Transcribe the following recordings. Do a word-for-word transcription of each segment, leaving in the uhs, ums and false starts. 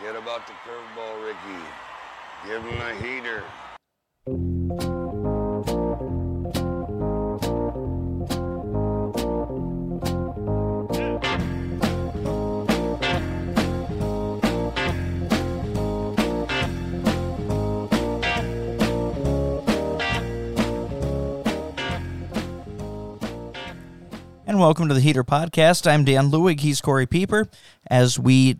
Forget about the curveball, Ricky. Give him a heater. Welcome to the Heater Podcast. I'm Dan Lewig. He's Corey Pieper. As we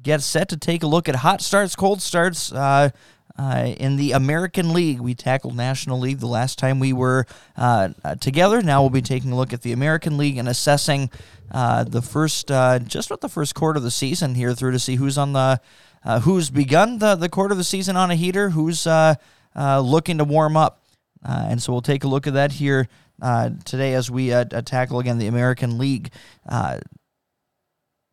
get set to take a look at hot starts, cold starts uh, uh, in the American League. We tackled National League the last time we were uh, together. Now we'll be taking a look at the American League and assessing uh, the first, uh, just about the first quarter of the season here through to see who's on the, uh, who's begun the, the quarter of the season on a heater, who's uh, uh, looking to warm up. Uh, and so we'll take a look at that here Uh, today as we uh, tackle, again, the American League. Uh,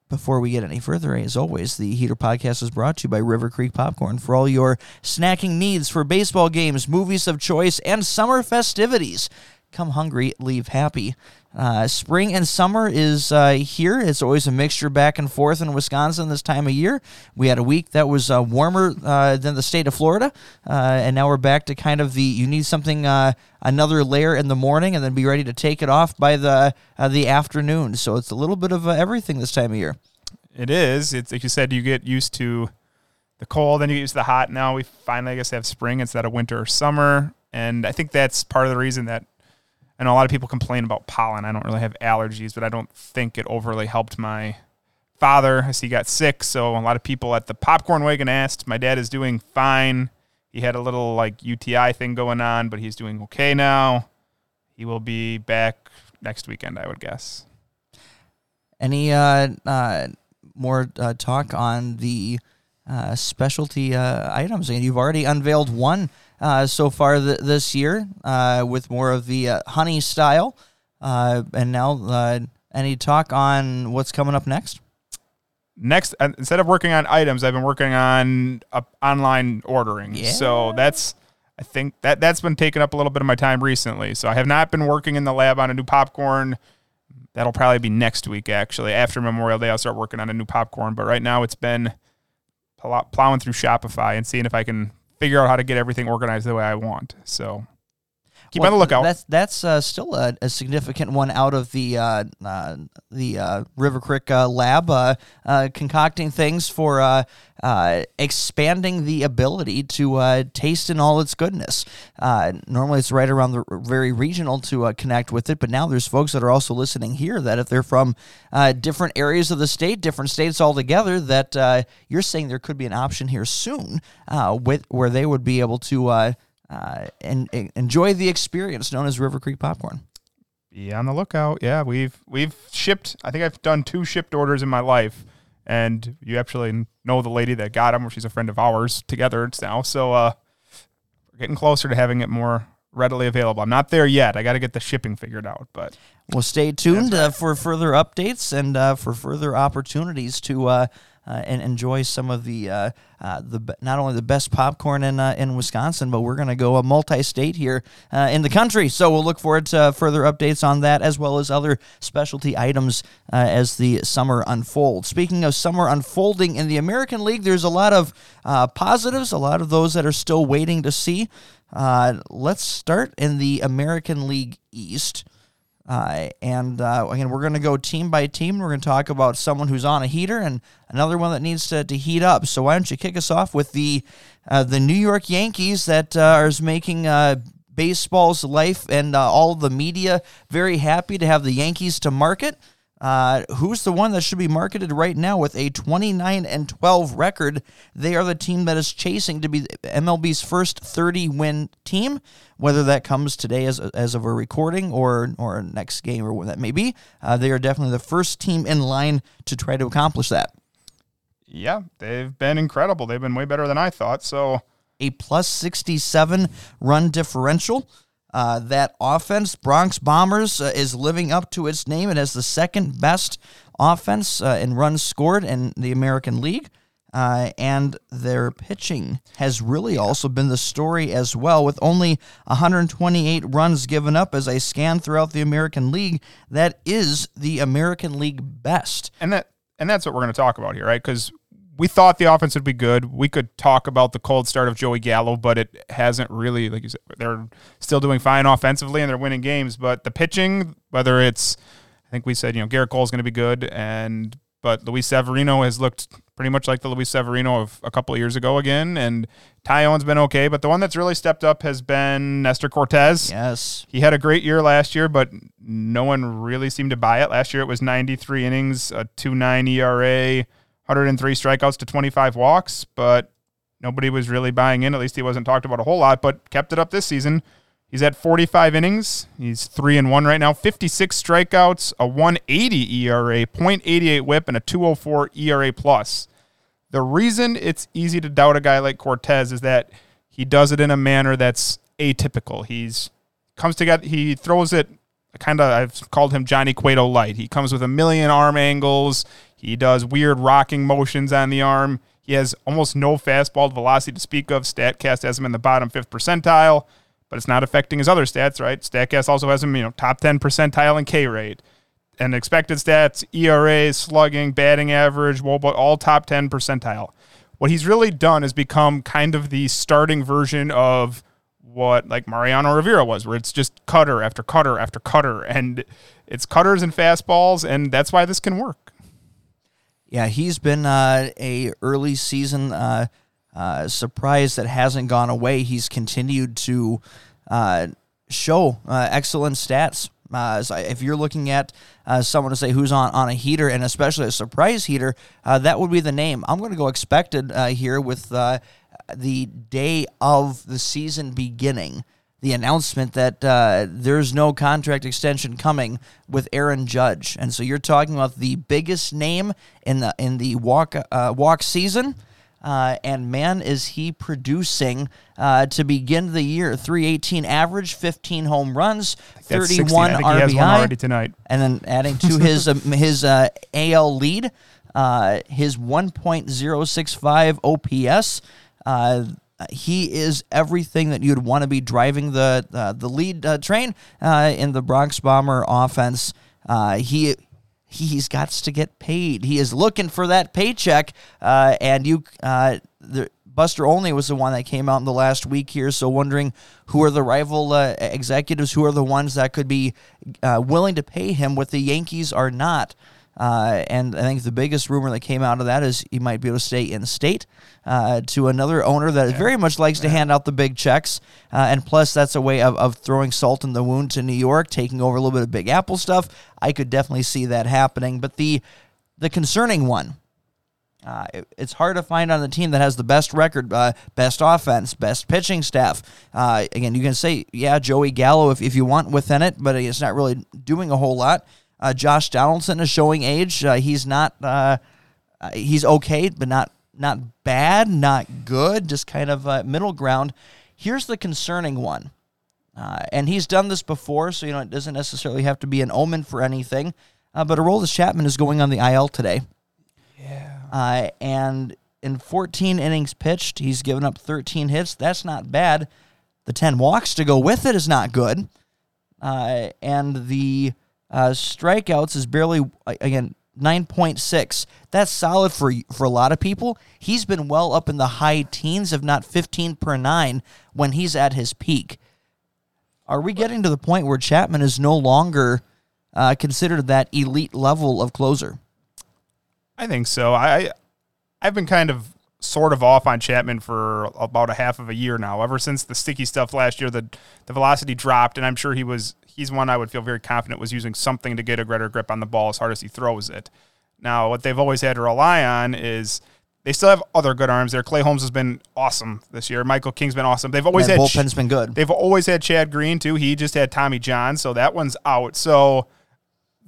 before we get any further, as always, the Heater Podcast is brought to you by River Creek Popcorn for all your snacking needs for baseball games, movies of choice, and summer festivities. Come hungry, leave happy. Uh, spring and summer is uh, here. It's always a mixture back and forth in Wisconsin this time of year. We had a week that was uh, warmer uh, than the state of Florida, uh, and now we're back to kind of the, you need something, uh, another layer in the morning, and then be ready to take it off by the uh, the afternoon. So it's a little bit of uh, everything this time of year. It is. It's like you said, you get used to the cold, then you get used to the hot. Now we finally, I guess, have spring instead of winter or summer, and I think that's part of the reason that I know a lot of people complain about pollen. I don't really have allergies, but I don't think it overly helped my father as he got sick. So a lot of people at the popcorn wagon asked. My dad is doing fine. He had a little like U T I thing going on, but he's doing okay now. He will be back next weekend, I would guess. Any uh, uh, more uh, talk on the uh, specialty uh, items? And you've already unveiled one Uh, so far th- this year uh, with more of the uh, honey style. Uh, and now uh, any talk on what's coming up next? Next, uh, instead of working on items, I've been working on uh, online ordering. Yeah. So that's, I think, that, that's been taking up a little bit of my time recently. So I have not been working in the lab on a new popcorn. That'll probably be next week, actually. After Memorial Day, I'll start working on a new popcorn. But right now it's been pl- plowing through Shopify and seeing if I can figure out how to get everything organized the way I want. So keep well, on the lookout. That's that's uh, still a, a significant one out of the uh, uh, the uh, River Creek uh, lab, uh, uh, concocting things for uh, uh, expanding the ability to uh, taste in all its goodness. Uh, normally it's right around the very regional to uh, connect with it, but now there's folks that are also listening here that if they're from uh, different areas of the state, different states altogether, that uh, you're saying there could be an option here soon uh, with where they would be able to Uh, Uh, and, and enjoy the experience known as River Creek Popcorn. Be on the lookout. Yeah, we've we've shipped. I think I've done two shipped orders in my life, and you actually know the lady that got them. She's a friend of ours. Together it's now, so uh, we're getting closer to having it more readily available. I'm not there yet. I got to get the shipping figured out, but well, stay tuned uh, for further updates and uh, for further opportunities to Uh, Uh, and enjoy some of the uh, uh, the not only the best popcorn in uh, in Wisconsin, but we're going to go a multi-state here uh, in the country. So we'll look forward to further updates on that, as well as other specialty items uh, as the summer unfolds. Speaking of summer unfolding in the American League, there's a lot of uh, positives, a lot of those that are still waiting to see. Uh, let's start in the American League East. Uh, and uh, again, we're going to go team by team. We're going to talk about someone who's on a heater and another one that needs to, to heat up. So why don't you kick us off with the uh, the New York Yankees that uh, are making uh, baseball's life and uh, all the media very happy to have the Yankees to market. Uh, who's the one that should be marketed right now with a twenty-nine and twelve record? They are the team that is chasing to be M L B's first thirty-win team, whether that comes today as as of a recording or or next game or what that may be. Uh, they are definitely the first team in line to try to accomplish that. Yeah, they've been incredible. They've been way better than I thought. So a plus sixty-seven run differential. Uh, that offense, Bronx Bombers, uh, is living up to its name. It has the second best offense uh, in runs scored in the American League. Uh, and their pitching has really also been the story as well, with only one hundred twenty-eight runs given up as I scan throughout the American League. That is the American League best. And that and that's what we're going to talk about here, right? Because we thought the offense would be good. We could talk about the cold start of Joey Gallo, but it hasn't really, like you said, they're still doing fine offensively and they're winning games. But the pitching, whether it's, I think we said, you know, Garrett Cole's going to be good, and but Luis Severino has looked pretty much like the Luis Severino of a couple of years ago again, and Ty Owen's been okay, but the one that's really stepped up has been Nestor Cortes. Yes. He had a great year last year, but no one really seemed to buy it. Last year it was ninety-three innings, a two point nine E R A, one hundred three strikeouts to twenty-five walks, but nobody was really buying in. At least he wasn't talked about a whole lot, but kept it up this season. He's at forty-five innings. He's three and one right now. fifty-six strikeouts, a one eighty E R A, point eight eight whip, and a two oh four E R A plus. The reason it's easy to doubt a guy like Cortes is that he does it in a manner that's atypical. He's comes together. He throws it kind of, I've called him Johnny Cueto light. He comes with a million arm angles. He does weird rocking motions on the arm. He has almost no fastball velocity to speak of. Statcast has him in the bottom fifth percentile, but it's not affecting his other stats, right? Statcast also has him, you know, top ten percentile in K rate. And expected stats, E R A, slugging, batting average, wOBA, all top ten percentile. What he's really done is become kind of the starting version of what, like, Mariano Rivera was, where it's just cutter after cutter after cutter. And it's cutters and fastballs, and that's why this can work. Yeah, he's been uh, a early season uh Uh, surprise that hasn't gone away. He's continued to uh, show uh, excellent stats. Uh, so if you're looking at uh, someone to say who's on, on a heater, and especially a surprise heater, uh, that would be the name. I'm going to go expected uh, here with uh, the day of the season beginning, the announcement that uh, there's no contract extension coming with Aaron Judge. And so you're talking about the biggest name in the in the walk uh, walk season. Uh, and man, is he producing uh, to begin the year. three eighteen average, fifteen home runs, thirty-one R B I. He has one already tonight. And then adding to his um, his uh, A L lead, uh, his one point oh six five O P S. Uh, he is everything that you'd want to be driving the uh, the lead uh, train uh, in the Bronx Bomber offense. Uh, he. He's got to get paid. He is looking for that paycheck, uh, and you, uh, the, Buster Olney was the one that came out in the last week here. So wondering who are the rival uh, executives, who are the ones that could be uh, willing to pay him, what the Yankees are not. Uh, and I think the biggest rumor that came out of that is he might be able to stay in state uh, to another owner that yeah. very much likes yeah. to hand out the big checks. Uh, and plus, that's a way of, of throwing salt in the wound to New York, taking over a little bit of Big Apple stuff. I could definitely see that happening. But the the concerning one, uh, it, it's hard to find on the team that has the best record, uh, best offense, best pitching staff. Uh, again, you can say, yeah, Joey Gallo if, if you want within it, but it's not really doing a whole lot. Uh, Josh Donaldson is showing age. Uh, he's not. Uh, uh, he's okay, but not not bad, not good. Just kind of uh, middle ground. Here's the concerning one, uh, and he's done this before, so you know it doesn't necessarily have to be an omen for anything. Uh, but Aroldis Chapman is going on the I L today. Yeah. Uh, and in fourteen innings pitched, he's given up thirteen hits. That's not bad. The ten walks to go with it is not good, uh, and the. Uh, strikeouts is barely, again, nine point six. That's solid for for a lot of people. He's been well up in the high teens, if not fifteen per nine, when he's at his peak. Are we getting to the point where Chapman is no longer uh, considered that elite level of closer? I think so. I, I've been kind of sort of off on Chapman for about a half of a year now. Ever since the sticky stuff last year, the, the velocity dropped, and I'm sure he was... He's one I would feel very confident was using something to get a greater grip on the ball as hard as he throws it. Now, what they've always had to rely on is they still have other good arms there. Clay Holmes has been awesome this year. Michael King's been awesome. They've always had bullpen's been good. They've always had Chad Green too. He just had Tommy John, so that one's out. So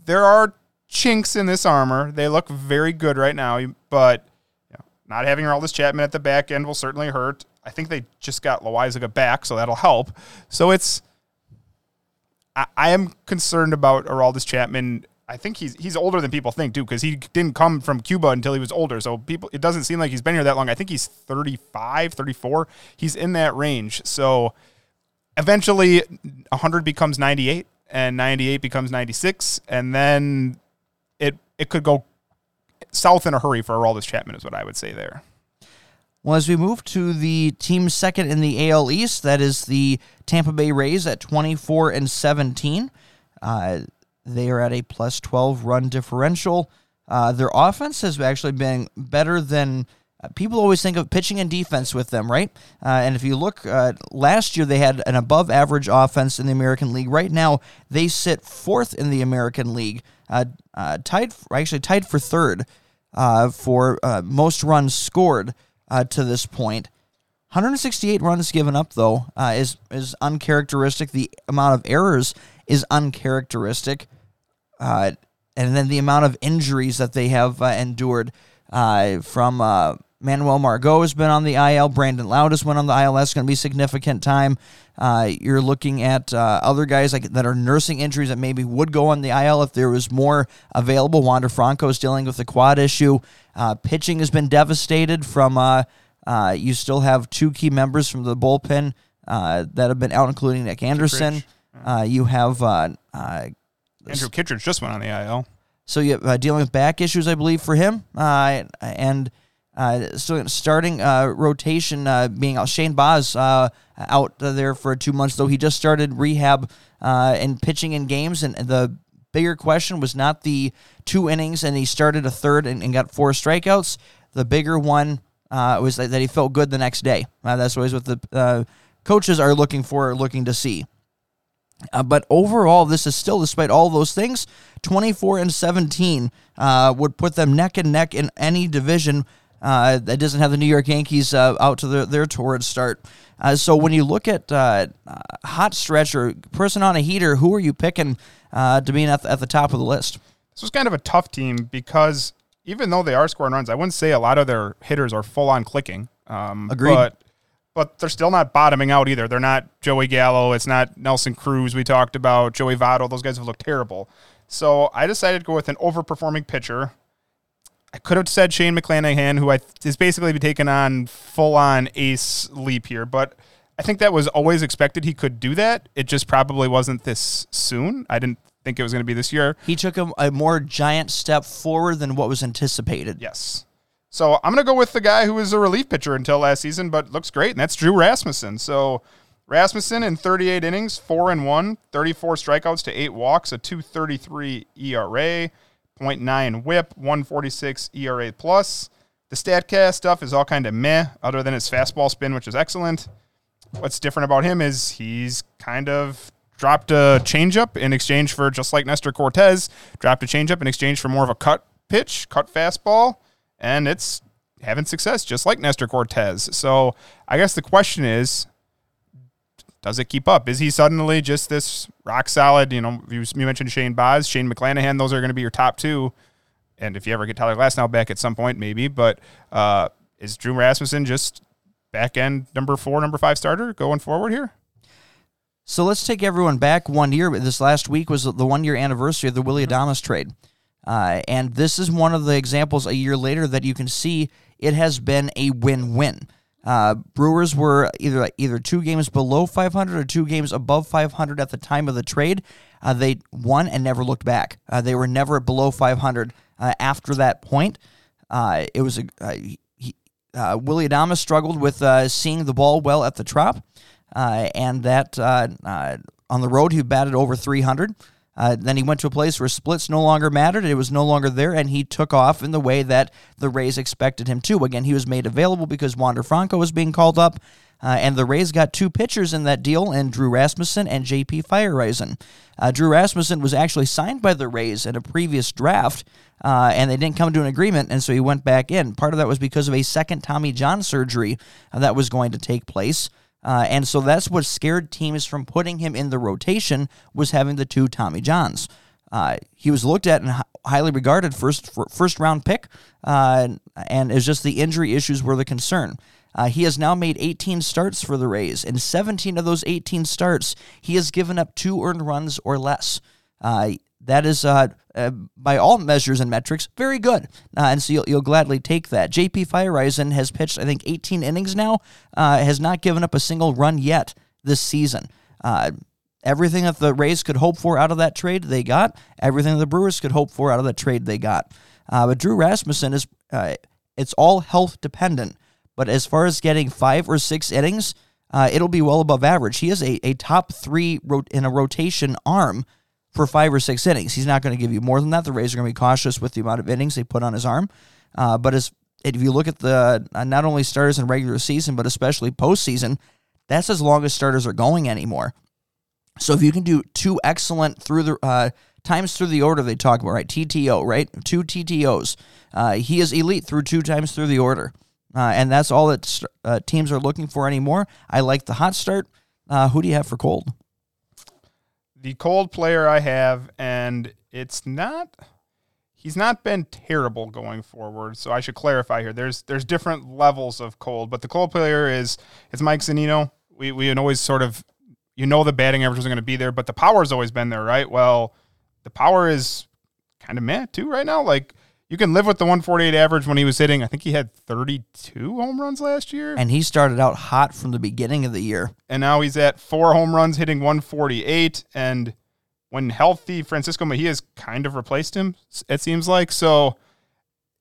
there are chinks in this armor. They look very good right now, but you know, not having Aroldis Chapman at the back end will certainly hurt. I think they just got Loaizaga back, so that'll help. So it's. I am concerned about Aroldis Chapman. I think he's he's older than people think, too, because he didn't come from Cuba until he was older. So people, it doesn't seem like he's been here that long. I think he's thirty-five, thirty-four. He's in that range. So eventually one hundred becomes ninety-eight, and ninety-eight becomes ninety-six, and then it it could go south in a hurry for Aroldis Chapman is what I would say there. Well, as we move to the team second in the A L East, that is the Tampa Bay Rays at twenty-four and seventeen. Uh, they are at a plus twelve run differential. Uh, their offense has actually been better than uh, people always think of pitching and defense with them, right? Uh, and if you look, uh, last year they had an above-average offense in the American League. Right now, they sit fourth in the American League, uh, uh, tied for, actually tied for third uh, for uh, most runs scored. Uh, to this point, one hundred sixty-eight runs given up, though, uh, is is uncharacteristic. The amount of errors is uncharacteristic, uh, and then the amount of injuries that they have uh, endured uh, from uh, Manuel Margot has been on the I L. Brandon Loud has went on the I L. That's going to be significant time. Uh, you're looking at uh, other guys like that are nursing injuries that maybe would go on the I L if there was more available. Wander Franco is dealing with the quad issue. Uh, pitching has been devastated from, uh, uh, you still have two key members from the bullpen uh, that have been out, including Nick Anderson. Uh, you have... Uh, uh, Andrew Kittredge just went on the I L. So you're uh, dealing with back issues, I believe, for him. Uh, and uh, so starting uh, rotation uh, being out. Shane Baz uh, out there for two months, though he just started rehab uh, and pitching in games, and the bigger question was not the two innings and he started a third and, and got four strikeouts. The bigger one uh, was that, that he felt good the next day. Uh, that's always what the uh, coaches are looking for, looking to see. Uh, but overall, this is still, despite all those things, twenty-four and seventeen uh, would put them neck and neck in any division uh, that doesn't have the New York Yankees uh, out to their, their torrid start. Uh, so when you look at uh, hot stretch or person on a heater, who are you picking Uh, to being at the, at the top of the list? This was kind of a tough team because even though they are scoring runs, I wouldn't say a lot of their hitters are full-on clicking. Um, Agreed. But, but they're still not bottoming out either. They're not Joey Gallo. It's not Nelson Cruz we talked about. Joey Votto. Those guys have looked terrible. So I decided to go with an overperforming pitcher. I could have said Shane McClanahan, who I th- is basically taking on full-on ace leap here, but I think that was always expected he could do that. It just probably wasn't this soon. I didn't think it was going to be this year. He took a, a more giant step forward than what was anticipated. Yes. So I'm going to go with the guy who was a relief pitcher until last season, but looks great, and that's Drew Rasmussen. So Rasmussen in thirty-eight innings, four and one, thirty-four strikeouts to eight walks, a two thirty-three E R A, point nine whip, one forty-six E R A plus. The StatCast stuff is all kind of meh, other than his fastball spin, which is excellent. What's different about him is he's kind of dropped a changeup in exchange for, just like Nestor Cortes, dropped a changeup in exchange for more of a cut pitch, cut fastball, and it's having success, just like Nestor Cortes. So I guess the question is, does it keep up? Is he suddenly just this rock solid, you know, you mentioned Shane Baz, Shane McClanahan, those are going to be your top two, and if you ever get Tyler Glasnow back at some point, maybe, but uh, is Drew Rasmussen just back end number four, number five starter going forward here? So let's take everyone back one year. This last week was the one-year anniversary of the Willie Adames trade. Uh, and this is one of the examples a year later that you can see it has been a win-win. Uh, Brewers were either either two games below five hundred or two games above five hundred at the time of the trade. Uh, they won and never looked back. Uh, they were never below five hundred uh, after that point. Uh, it was a... Uh, Uh, Willie Adames struggled with uh, seeing the ball well at the Trop, uh, and that uh, uh, on the road he batted over three hundred. Uh, then he went to a place where splits no longer mattered. It was no longer there, and he took off in the way that the Rays expected him to. Again, he was made available because Wander Franco was being called up, uh, and the Rays got two pitchers in that deal, and Drew Rasmussen and J P. Feyereisen. Uh, Drew Rasmussen was actually signed by the Rays in a previous draft, Uh, and they didn't come to an agreement, and so he went back in. Part of that was because of a second Tommy John surgery that was going to take place. Uh, and so that's what scared teams from putting him in the rotation, was having the two Tommy Johns. Uh, he was looked at and highly regarded first first round pick, uh, and it was just the injury issues were the concern. Uh, he has now made eighteen starts for the Rays. In seventeen of those eighteen starts, he has given up two earned runs or less. Uh, that is... Uh, Uh, by all measures and metrics, very good. Uh, and so you'll, you'll gladly take that. J P. Feyereisen has pitched, I think, eighteen innings now, uh, has not given up a single run yet this season. Uh, everything that the Rays could hope for out of that trade, they got. Everything the Brewers could hope for out of that trade, they got. Uh, but Drew Rasmussen, is uh, it's all health dependent. But as far as getting five or six innings, uh, it'll be well above average. He is a, a top three rot- in a rotation arm for five or six innings. He's not going to give you more than that. The Rays are going to be cautious with the amount of innings they put on his arm. Uh, but as if you look at the uh, not only starters in regular season, but especially postseason, that's as long as starters are going anymore. So if you can do two excellent through the uh, times through the order they talk about, right? T T O, right? Two T T Os. Uh, he is elite through two times through the order. Uh, and that's all that uh, teams are looking for anymore. I like the hot start. Uh, who do you have for cold? The cold player I have, and it's not... He's not been terrible going forward, so I should clarify here. There's there's different levels of cold, but the cold player is it's Mike Zunino. We we had always sort of, you know, the batting average was going to be there, but the power's always been there, right? Well, the power is kind of meh too right now. Like, you can live with the one forty-eight average when he was hitting. I think he had thirty-two home runs last year, and he started out hot from the beginning of the year. And now he's at four home runs, hitting one forty-eight, and when healthy, Francisco Mejia's kind of replaced him, it seems like. So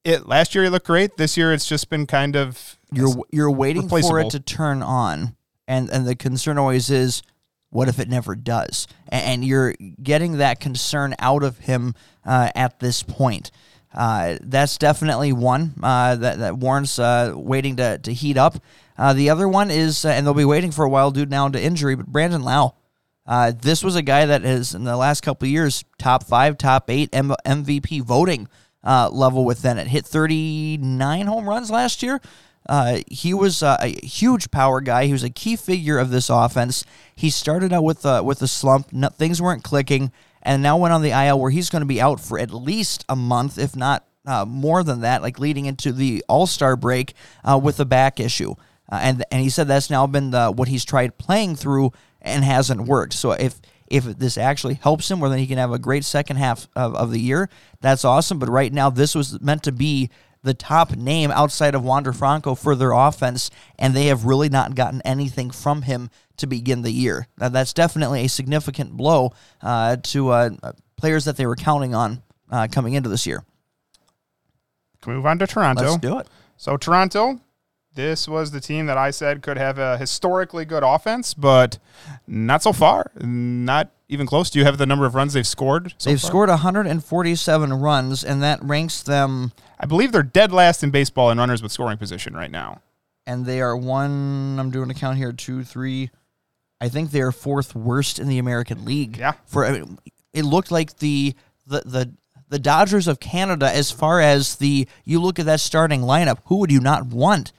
it last year he looked great. This year it's just been kind of You're you're waiting for it to turn on. And and the concern always is, what if it never does? And you're getting that concern out of him uh, at this point. Uh, that's definitely one uh, that, that warrants uh, waiting to, to heat up. Uh, the other one is, uh, and they'll be waiting for a while due now to injury, but Brandon Lau. Uh, this was a guy that is, in the last couple of years, top five, top eight M- M V P voting uh, level within it. Hit thirty-nine home runs last year. Uh, he was uh, a huge power guy. He was a key figure of this offense. He started out with a, with a slump. No, things weren't clicking, and now went on the I L where he's going to be out for at least a month, if not uh, more than that, like leading into the All-Star break uh, with a back issue. Uh, and and he said that's now been the, what he's tried playing through and hasn't worked. So if if this actually helps him, well, then he can have a great second half of, of the year. That's awesome. But right now, this was meant to be the top name outside of Wander Franco for their offense, and they have really not gotten anything from him to begin the year. Now, that's definitely a significant blow uh, to uh, players that they were counting on uh, coming into this year. Can we move on to Toronto? Let's do it. So Toronto... This was the team that I said could have a historically good offense, but not so far, not even close. Do you have the number of runs they've scored? So they've far? scored one hundred forty-seven runs, and that ranks them... I believe they're dead last in baseball in runners with scoring position right now. And they are one... I'm doing a count here, two, three... I think they are fourth worst in the American League. Yeah. For I mean, it looked like the the... the The Dodgers of Canada, as far as the... You look at that starting lineup, who would you not want...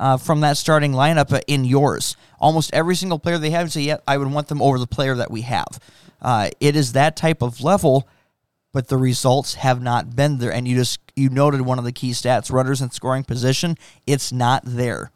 Uh, from that starting lineup in yours. Almost every single player they have, so yeah, I would want them over the player that we have. Uh, it is that type of level, but the results have not been there. And you just you noted one of the key stats, runners in scoring position. It's not there.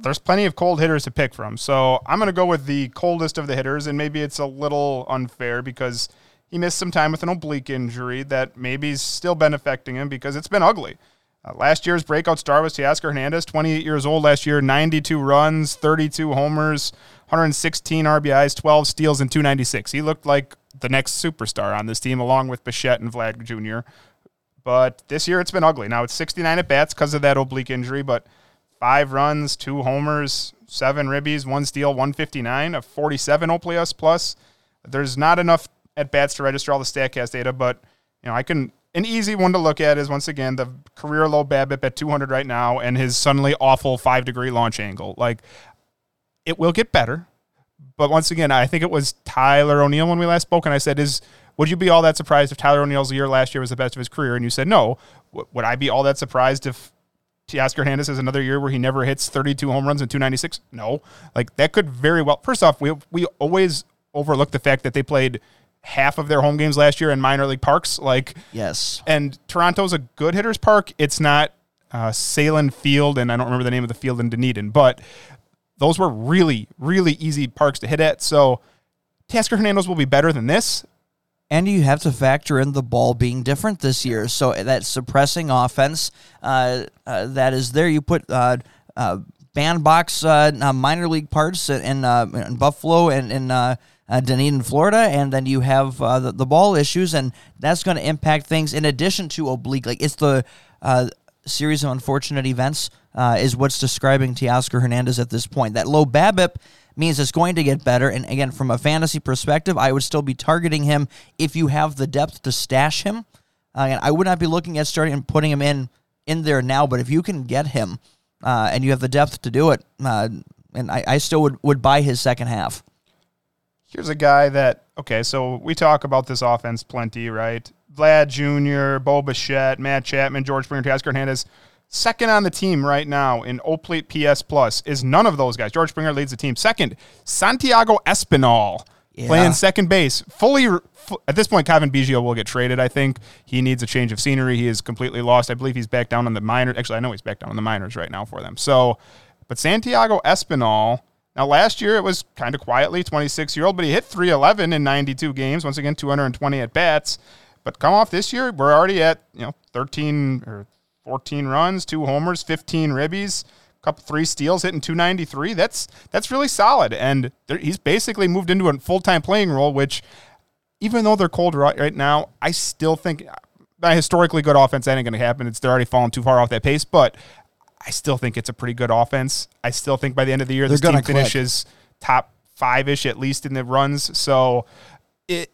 There's plenty of cold hitters to pick from, so I'm going to go with the coldest of the hitters, and maybe it's a little unfair because he missed some time with an oblique injury that maybe's still been affecting him because it's been ugly. Uh, last year's breakout star was Teoscar Hernandez, twenty-eight years old last year, ninety-two runs, thirty-two homers, one hundred sixteen R B Is, twelve steals, and two ninety-six. He looked like the next superstar on this team, along with Bichette and Vlad Junior But this year it's been ugly. Now it's sixty-nine at-bats because of that oblique injury, but five runs, two homers, seven ribbies, one steal, one fifty-nine, a forty-seven O P S plus. There's not enough at-bats to register all the StatCast data, but you know I can... An easy one to look at is, once again, the career low BABIP at two hundred right now and his suddenly awful five-degree launch angle. Like, it will get better. But once again, I think it was Tyler O'Neill when we last spoke, and I said, "Is would you be all that surprised if Tyler O'Neill's year last year was the best of his career?" And you said, no. W- would I be all that surprised if Teoscar Hernandez has another year where he never hits thirty-two home runs and two ninety-six? No. Like, that could very well. First off, we we always overlook the fact that they played – half of their home games last year in minor league parks. Like, yes. And Toronto's a good hitter's park. It's not uh, Salem Field, and I don't remember the name of the field in Dunedin, but those were really, really easy parks to hit at. So Teoscar Hernandez will be better than this. And you have to factor in the ball being different this year. So that suppressing offense uh, uh, that is there, you put uh, uh, bandbox uh, minor league parks in, uh, in Buffalo and in uh, – uh, Dunedin, Florida, and then you have uh, the, the ball issues, and that's going to impact things in addition to oblique. Like, it's the uh, series of unfortunate events uh, is what's describing Teoscar Hernandez at this point. That low BABIP means it's going to get better, and again, from a fantasy perspective, I would still be targeting him if you have the depth to stash him. Uh, and I would not be looking at starting and putting him in in there now, but if you can get him uh, and you have the depth to do it, uh, and I, I still would, would buy his second half. Here's a guy that, okay, so we talk about this offense plenty, right? Vlad Junior, Bo Bichette, Matt Chapman, George Springer, Teoscar Hernandez. Second on the team right now in O-Plate P S Plus is none of those guys. George Springer leads the team. Second, Santiago Espinal. Yeah. Playing second base. Fully, at this point, Kevin Biggio will get traded, I think. He needs a change of scenery. He is completely lost. I believe he's back down on the minors. Actually, I know he's back down on the minors right now for them. So, but Santiago Espinal, now last year it was kind of quietly, twenty-six-year-old, but he hit three eleven in ninety-two games. Once again, two hundred twenty at-bats. But come off this year, we're already at, you know, thirteen or fourteen runs, two homers, fifteen ribbies. Couple three steals, hitting two ninety-three. That's that's really solid, and there, he's basically moved into a full-time playing role, which, even though they're cold right, right now, I still think a historically good offense ain't going to happen. It's, they're already falling too far off that pace, but I still think it's a pretty good offense. I still think by the end of the year, they're this team click. Finishes top five-ish, at least in the runs, so it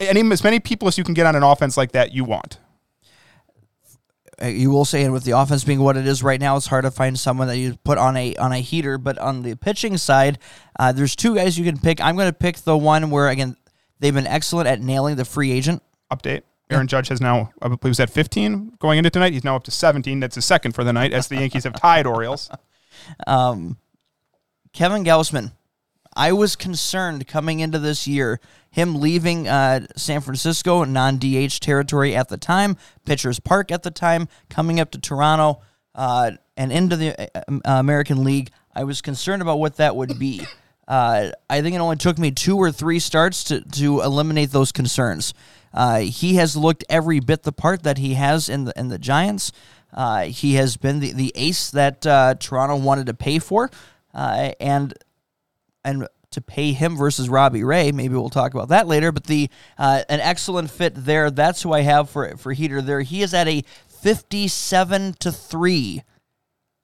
any as many people as you can get on an offense like that, you want. You will say, and with the offense being what it is right now, it's hard to find someone that you put on a on a heater. But on the pitching side, uh, there's two guys you can pick. I'm going to pick the one where, again, they've been excellent at nailing the free agent. Update. Aaron Judge has now, I believe, was at fifteen going into tonight. He's now up to seventeen. That's his second for the night, as the Yankees have tied Orioles. Um, Kevin Gausman. I was concerned coming into this year, him leaving uh, San Francisco, non-D H territory at the time, Pitchers Park at the time, coming up to Toronto uh, and into the uh, American League. I was concerned about what that would be. Uh, I think it only took me two or three starts to, to eliminate those concerns. Uh, he has looked every bit the part that he has in the, in the Giants. Uh, he has been the, the ace that uh, Toronto wanted to pay for, uh, and... and to pay him versus Robbie Ray, maybe we'll talk about that later, but the uh, an excellent fit there. That's who I have for for heater there. He is at a fifty-seven to three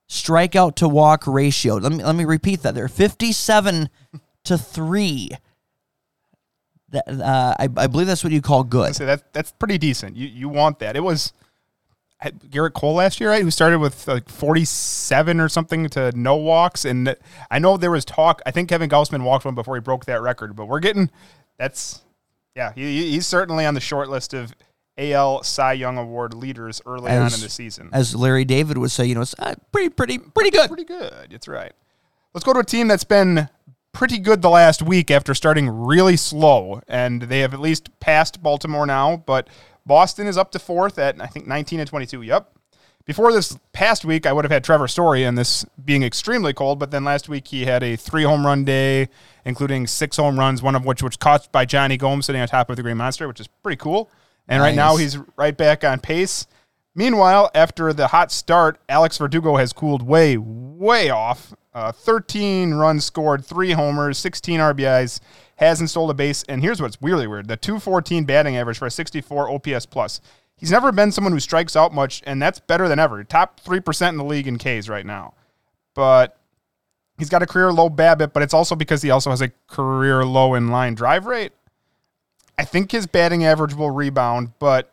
strikeout to walk ratio. Let me let me repeat that there. fifty-seven to three. That, uh, I, I believe that's what you call good. So that, that's pretty decent. You you want that. It was Garrett Cole last year, right, who started with like forty-seven or something to no walks, and I know there was talk. I think Kevin Gausman walked one before he broke that record, but we're getting that's yeah, he, he's certainly on the short list of A L Cy Young Award leaders early as, on in the season. As Larry David would say, you know, it's uh, pretty, pretty, pretty good, pretty good. That's right. Let's go to a team that's been pretty good the last week after starting really slow, and they have at least passed Baltimore now, but. Boston is up to fourth at, I think, nineteen and twenty-two. Yep. Before this past week, I would have had Trevor Story and this being extremely cold, but then last week he had a three-home run day, including six home runs, one of which was caught by Johnny Gomes sitting on top of the Green Monster, which is pretty cool. And nice. Right now he's right back on pace. Meanwhile, after the hot start, Alex Verdugo has cooled way, way off. Uh, thirteen runs scored, three homers, sixteen R B Is, hasn't stole a base, and here's what's weirdly weird. The two fourteen batting average for a sixty-four O P S plus. He's never been someone who strikes out much, and that's better than ever. Top three percent in the league in Ks right now. But he's got a career low BABIP, but it's also because he also has a career low in-line drive rate. I think his batting average will rebound, but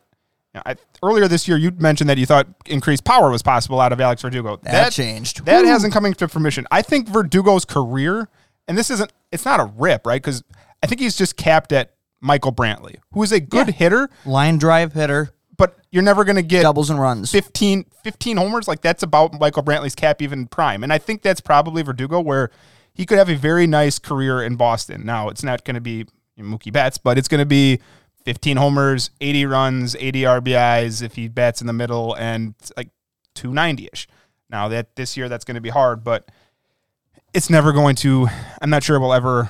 you know, I, earlier this year you mentioned that you thought increased power was possible out of Alex Verdugo. That, that changed. That Woo. hasn't come into fruition. I think Verdugo's career, and this isn't, it's not a rip, right? Because I think he's just capped at Michael Brantley, who is a good yeah. hitter. Line drive hitter. But you're never going to get doubles and runs. fifteen, fifteen homers. Like, that's about Michael Brantley's cap, even prime. And I think that's probably Verdugo, where he could have a very nice career in Boston. Now, it's not going to be Mookie Betts, but it's going to be fifteen homers, eighty runs, eighty R B Is if he bats in the middle, and like two ninety-ish. Now, that this year, that's going to be hard, but it's never going to, I'm not sure it will ever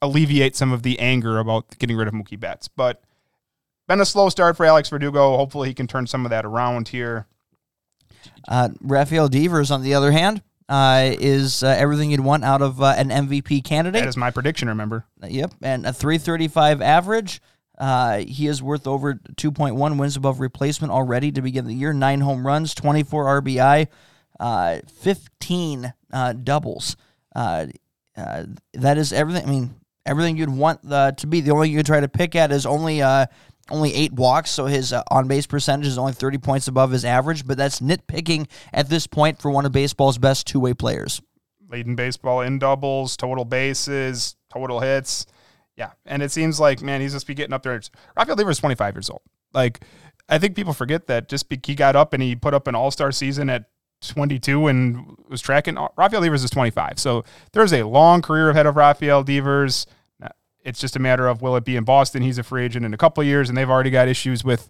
alleviate some of the anger about getting rid of Mookie Betts. But been a slow start for Alex Verdugo. Hopefully he can turn some of that around here. Uh, Rafael Devers, on the other hand, uh, is uh, everything you'd want out of uh, an M V P candidate. That is my prediction, remember. Yep, and a three thirty-five average. Uh, he is worth over two point one wins above replacement already to begin the year. Nine home runs, twenty-four R B I, uh, fifteen uh, doubles. Uh, uh, that is everything. I mean, everything you'd want uh, to be. The only you try to pick at is only uh, only eight walks, so his uh, on-base percentage is only thirty points above his average, but that's nitpicking at this point for one of baseball's best two-way players. Leading baseball in doubles, total bases, total hits. Yeah, and it seems like, man, he's just be getting up there. Rafael Devers is twenty-five years old. Like, I think people forget that just be, he got up and he put up an all-star season at twenty-two and was tracking. Rafael Devers is twenty-five. So there's a long career ahead of Rafael Devers. It's just a matter of, will it be in Boston? He's a free agent in a couple of years, and they've already got issues with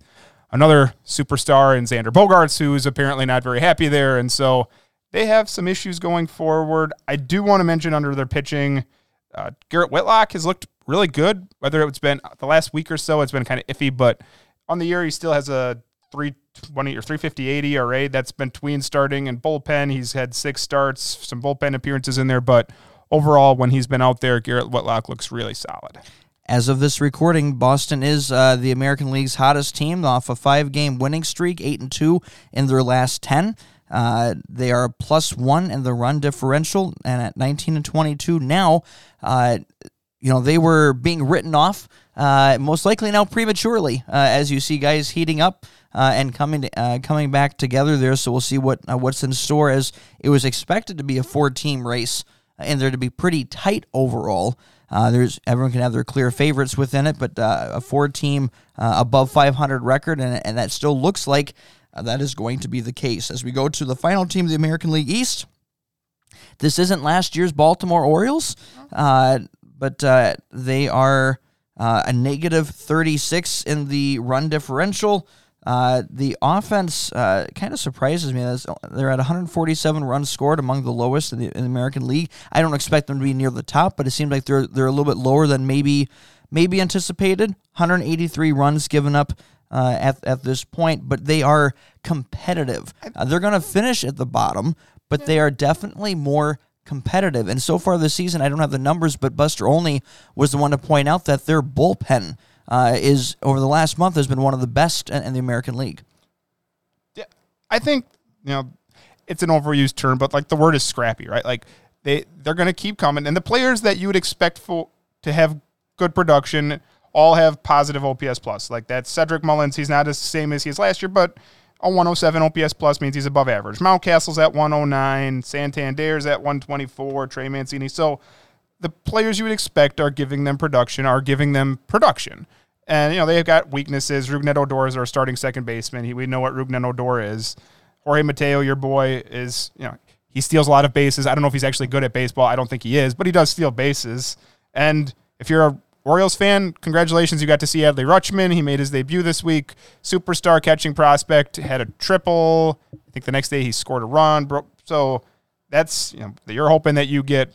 another superstar in Xander Bogaerts, who's apparently not very happy there. And so they have some issues going forward. I do want to mention under their pitching, uh, Garrett Whitlock has looked really good. Whether it's been the last week or so, it's been kind of iffy, but on the year, he still has a three twenty or three fifty-eight E R A. That's been between starting and bullpen. He's had six starts, some bullpen appearances in there, but overall, when he's been out there, Garrett Whitlock looks really solid. As of this recording, Boston is uh, the American League's hottest team off a five-game winning streak, eight and two in their last ten. Uh, they are plus one in the run differential, and at nineteen and twenty-two now, uh, you know, they were being written off, uh, most likely now prematurely, uh, as you see guys heating up uh, and coming to, uh, coming back together there. So we'll see what uh, what's in store, as it was expected to be a four-team race and they're to be pretty tight overall. Uh, there's everyone can have their clear favorites within it, but uh, a four-team uh, above five hundred record, and, and that still looks like uh, that is going to be the case. As we go to the final team of the American League East, this isn't last year's Baltimore Orioles, uh, but uh, they are uh, a negative thirty-six in the run differential. Uh, the offense uh, kind of surprises me. That's, they're at one hundred forty-seven runs scored, among the lowest in the, in the American League. I don't expect them to be near the top, but it seems like they're they're a little bit lower than maybe maybe anticipated. one hundred eighty-three runs given up uh, at at this point, but they are competitive. Uh, they're going to finish at the bottom, but they are definitely more competitive. And so far this season, I don't have the numbers, but Buster Olney was the one to point out that their bullpen Uh, is over the last month has been one of the best in, in the American League. Yeah, I think, you know, it's an overused term, but like the word is scrappy, right? Like they they're going to keep coming, and the players that you would expect for to have good production all have positive O P S plus. Like that's Cedric Mullins. He's not as same as he is last year, but a one oh seven O P S plus means he's above average. Mountcastle's at one oh nine, Santander's at one twenty-four, Trey Mancini. So the players you would expect are giving them production, are giving them production. And, you know, they've got weaknesses. Rougned Odor is our starting second baseman. He, we know what Rougned Odor is. Jorge Mateo, your boy, is, you know, he steals a lot of bases. I don't know if he's actually good at baseball. I don't think he is, but he does steal bases. And if you're a Orioles fan, congratulations. You got to see Adley Rutschman. He made his debut this week. Superstar catching prospect. Had a triple. I think the next day he scored a run. So that's, you know, you're hoping that you get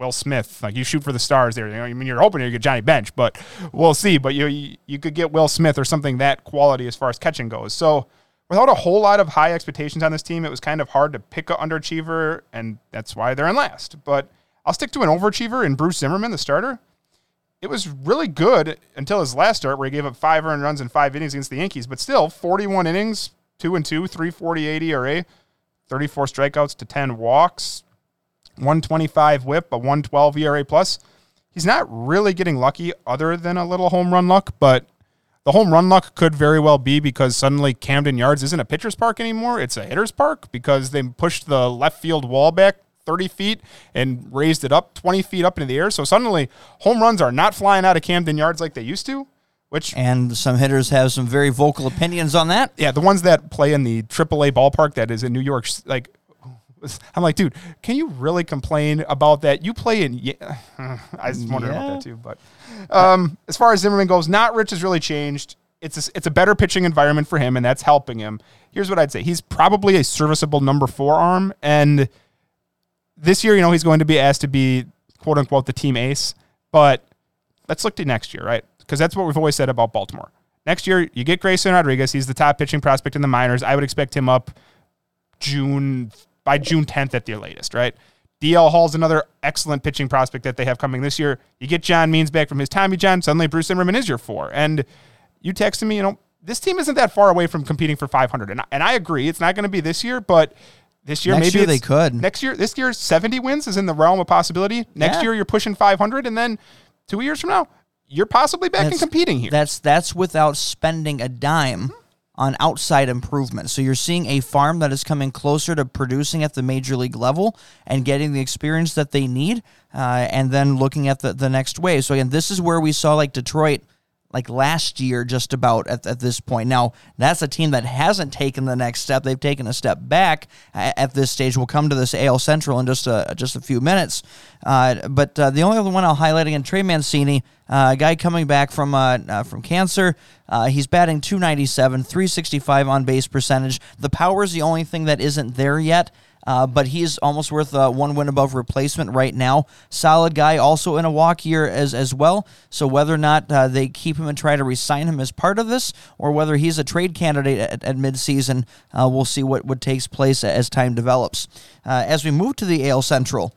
Will Smith, like you shoot for the stars there. You know, I mean, you're hoping you get Johnny Bench, but we'll see. But you, you you could get Will Smith or something that quality as far as catching goes. So without a whole lot of high expectations on this team, it was kind of hard to pick an underachiever, and that's why they're in last. But I'll stick to an overachiever in Bruce Zimmermann, the starter. It was really good until his last start where he gave up five earned runs in five innings against the Yankees, but still forty-one innings, two and two, three forty-eight E R A, thirty-four strikeouts to ten walks, one twenty-five whip, a one twelve E R A plus. He's not really getting lucky other than a little home run luck, but the home run luck could very well be because suddenly Camden Yards isn't a pitcher's park anymore. It's a hitter's park because they pushed the left field wall back thirty feet and raised it up twenty feet up into the air. So suddenly home runs are not flying out of Camden Yards like they used to. Which, and some hitters have some very vocal opinions on that. Yeah, the ones that play in the triple A ballpark that is in New York, like, I'm like, dude, can you really complain about that? You play in, yeah. I was wondering yeah. about that too. But um, as far as Zimmermann goes, not Rich has really changed. It's a, it's a better pitching environment for him, and that's helping him. Here's what I'd say: he's probably a serviceable number four arm, and this year, you know, he's going to be asked to be quote unquote the team ace. But let's look to next year, right? Because that's what we've always said about Baltimore. Next year, you get Grayson Rodriguez. He's the top pitching prospect in the minors. I would expect him up June by June tenth at the latest, right? D L Hall's another excellent pitching prospect that they have coming this year. You get John Means back from his Tommy John. Suddenly Bruce Zimmermann is your four. And you texted me, you know, this team isn't that far away from competing for five hundred. And I, and I agree, it's not going to be this year, but this year, next maybe year they could. Next year, this year's seventy wins is in the realm of possibility. Next yeah. year, you're pushing five hundred, and then two years from now, you're possibly back that's, and competing here. That's that's without spending a dime mm-hmm. on outside improvement. So you're seeing a farm that is coming closer to producing at the major league level and getting the experience that they need, uh, and then looking at the, the next wave. So again, this is where we saw like Detroit like last year just about at, at this point. Now, that's a team that hasn't taken the next step. They've taken a step back at, at this stage. We'll come to this A L Central in just a, just a few minutes. Uh, but uh, the only other one I'll highlight again, Trey Mancini, uh, a guy coming back from uh, uh, from cancer. Uh, he's batting two ninety-seven, three sixty-five on base percentage. The power is the only thing that isn't there yet. Uh, but he's almost worth uh, one win above replacement right now. Solid guy, also in a walk year as as well. So whether or not uh, they keep him and try to re-sign him as part of this, or whether he's a trade candidate at, at midseason, uh, we'll see what, what takes place as time develops. Uh, as we move to the A L Central,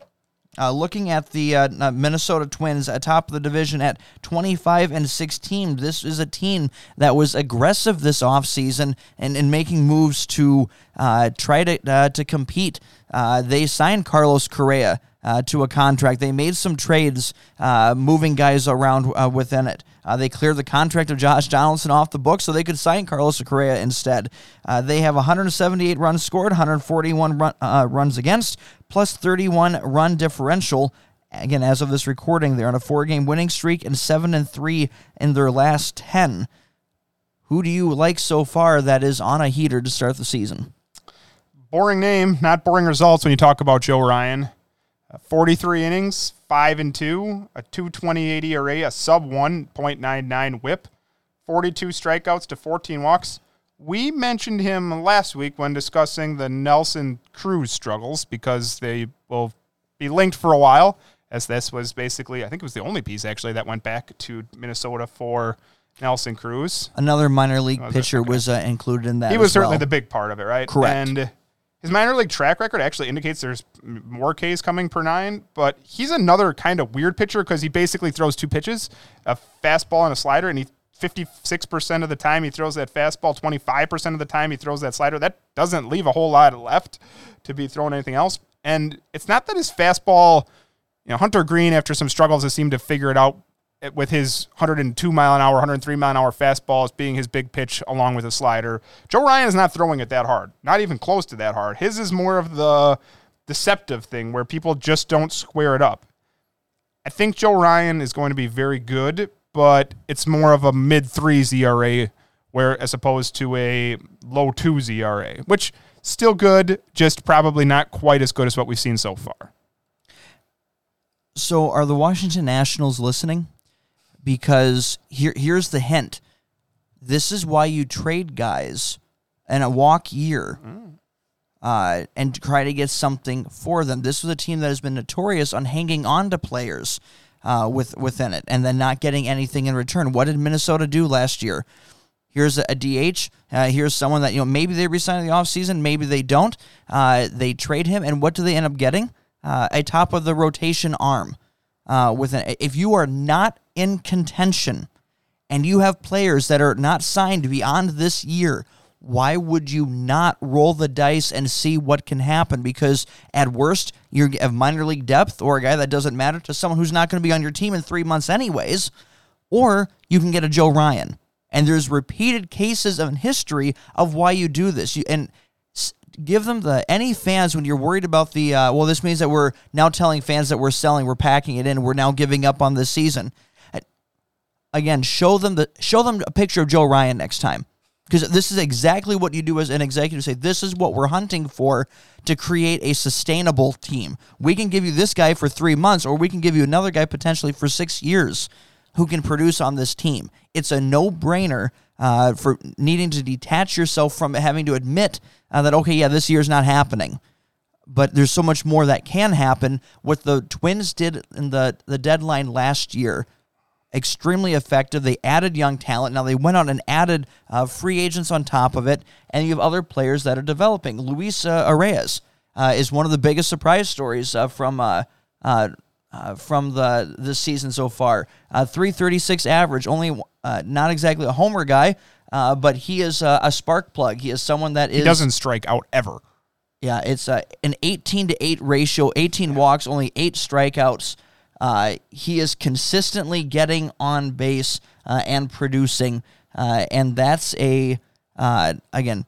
uh, looking at the uh, Minnesota Twins atop the division at twenty-five and sixteen, this is a team that was aggressive this offseason and, and making moves to uh, try to uh, to compete. Uh, they signed Carlos Correa uh, to a contract. They made some trades, uh, moving guys around uh, within it. Uh, they cleared the contract of Josh Donaldson off the book so they could sign Carlos Correa instead. Uh, they have one hundred seventy-eight runs scored, one hundred forty-one run, uh, runs against, plus thirty-one run differential. Again, as of this recording, they're on a four-game winning streak and seven and three in their last ten. Who do you like so far that is on a heater to start the season? Boring name, not boring results when you talk about Joe Ryan. Uh, forty-three innings, five and two, a two twenty-eight E R A, a sub one point nine nine whip, forty-two strikeouts to fourteen walks. We mentioned him last week when discussing the Nelson Cruz struggles because they will be linked for a while, as this was basically, I think it was the only piece actually that went back to Minnesota for Nelson Cruz. Another minor league was pitcher okay. was uh, included in that. He was certainly well. the big part of it, right? Correct. And his minor league track record actually indicates there's more Ks coming per nine, but he's another kind of weird pitcher because he basically throws two pitches, a fastball and a slider, and he fifty-six percent of the time he throws that fastball, twenty-five percent of the time he throws that slider. That doesn't leave a whole lot left to be throwing anything else. And it's not that his fastball, you know, Hunter Green, after some struggles, has seemed to figure it out with his one oh two mile an hour, one oh three mile an hour fastball as being his big pitch along with a slider. Joe Ryan is not throwing it that hard, not even close to that hard. His is more of the deceptive thing where people just don't square it up. I think Joe Ryan is going to be very good, but it's more of a mid-threes E R A where, as opposed to a low-twos E R A, which still good, just probably not quite as good as what we've seen so far. So are the Washington Nationals listening? Because here, here's the hint. This is why you trade guys in a walk year mm. uh, and try to get something for them. This was a team that has been notorious on hanging on to players uh, with within it and then not getting anything in return. What did Minnesota do last year? Here's a, a D H. Uh, here's someone that, you know, maybe they resign in the offseason, maybe they don't. Uh, they trade him, and what do they end up getting? Uh, a top of the rotation arm. Uh, with an, if you are not in contention and you have players that are not signed beyond this year, why would you not roll the dice and see what can happen? Because at worst, you have minor league depth or a guy that doesn't matter to someone who's not going to be on your team in three months anyways, or you can get a Joe Ryan. And there's repeated cases in history of why you do this. You, and give them the any fans when you're worried about the, uh, well, this means that we're now telling fans that we're selling, we're packing it in, we're now giving up on this season. Again, show them the show them a picture of Joe Ryan next time, because this is exactly what you do as an executive. Say, this is what we're hunting for to create a sustainable team. We can give you this guy for three months, or we can give you another guy potentially for six years who can produce on this team. It's a no-brainer uh, for needing to detach yourself from having to admit uh, that, okay, yeah, this year's not happening. But there's so much more that can happen. What the Twins did in the, the deadline last year, extremely effective. They added young talent. Now they went out and added uh, free agents on top of it, and you have other players that are developing. Luis uh, Arraez. uh, is one of the biggest surprise stories uh, from uh, uh, uh, from the this season so far. Uh, three thirty-six average, only uh, not exactly a homer guy, uh, but he is uh, a spark plug. He is someone that is... He doesn't strike out ever. Yeah, it's uh, an eighteen to eight ratio, eighteen walks, only eight strikeouts. Uh, he is consistently getting on base uh, and producing, uh, and that's a, uh, again,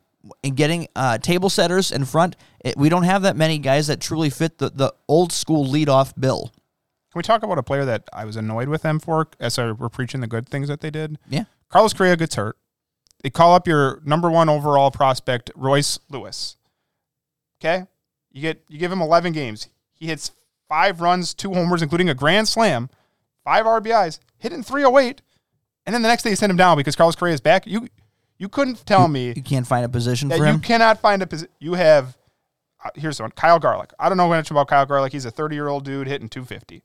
getting uh, table setters in front. It, we don't have that many guys that truly fit the, the old school leadoff bill. Can we talk about a player that I was annoyed with them for as I were preaching the good things that they did? Yeah. Carlos Correa gets hurt. They call up your number one overall prospect, Royce Lewis. Okay? You get you give him eleven games. He hits five runs, two homers, including a grand slam, five R B Is, hitting three oh eight, and then the next day you send him down because Carlos Correa is back. You you couldn't tell you, me. You can't find a position for him? You cannot find a position. You have, uh, here's one, Kyle Garlick. I don't know much about Kyle Garlick. He's a thirty-year-old dude hitting two fifty.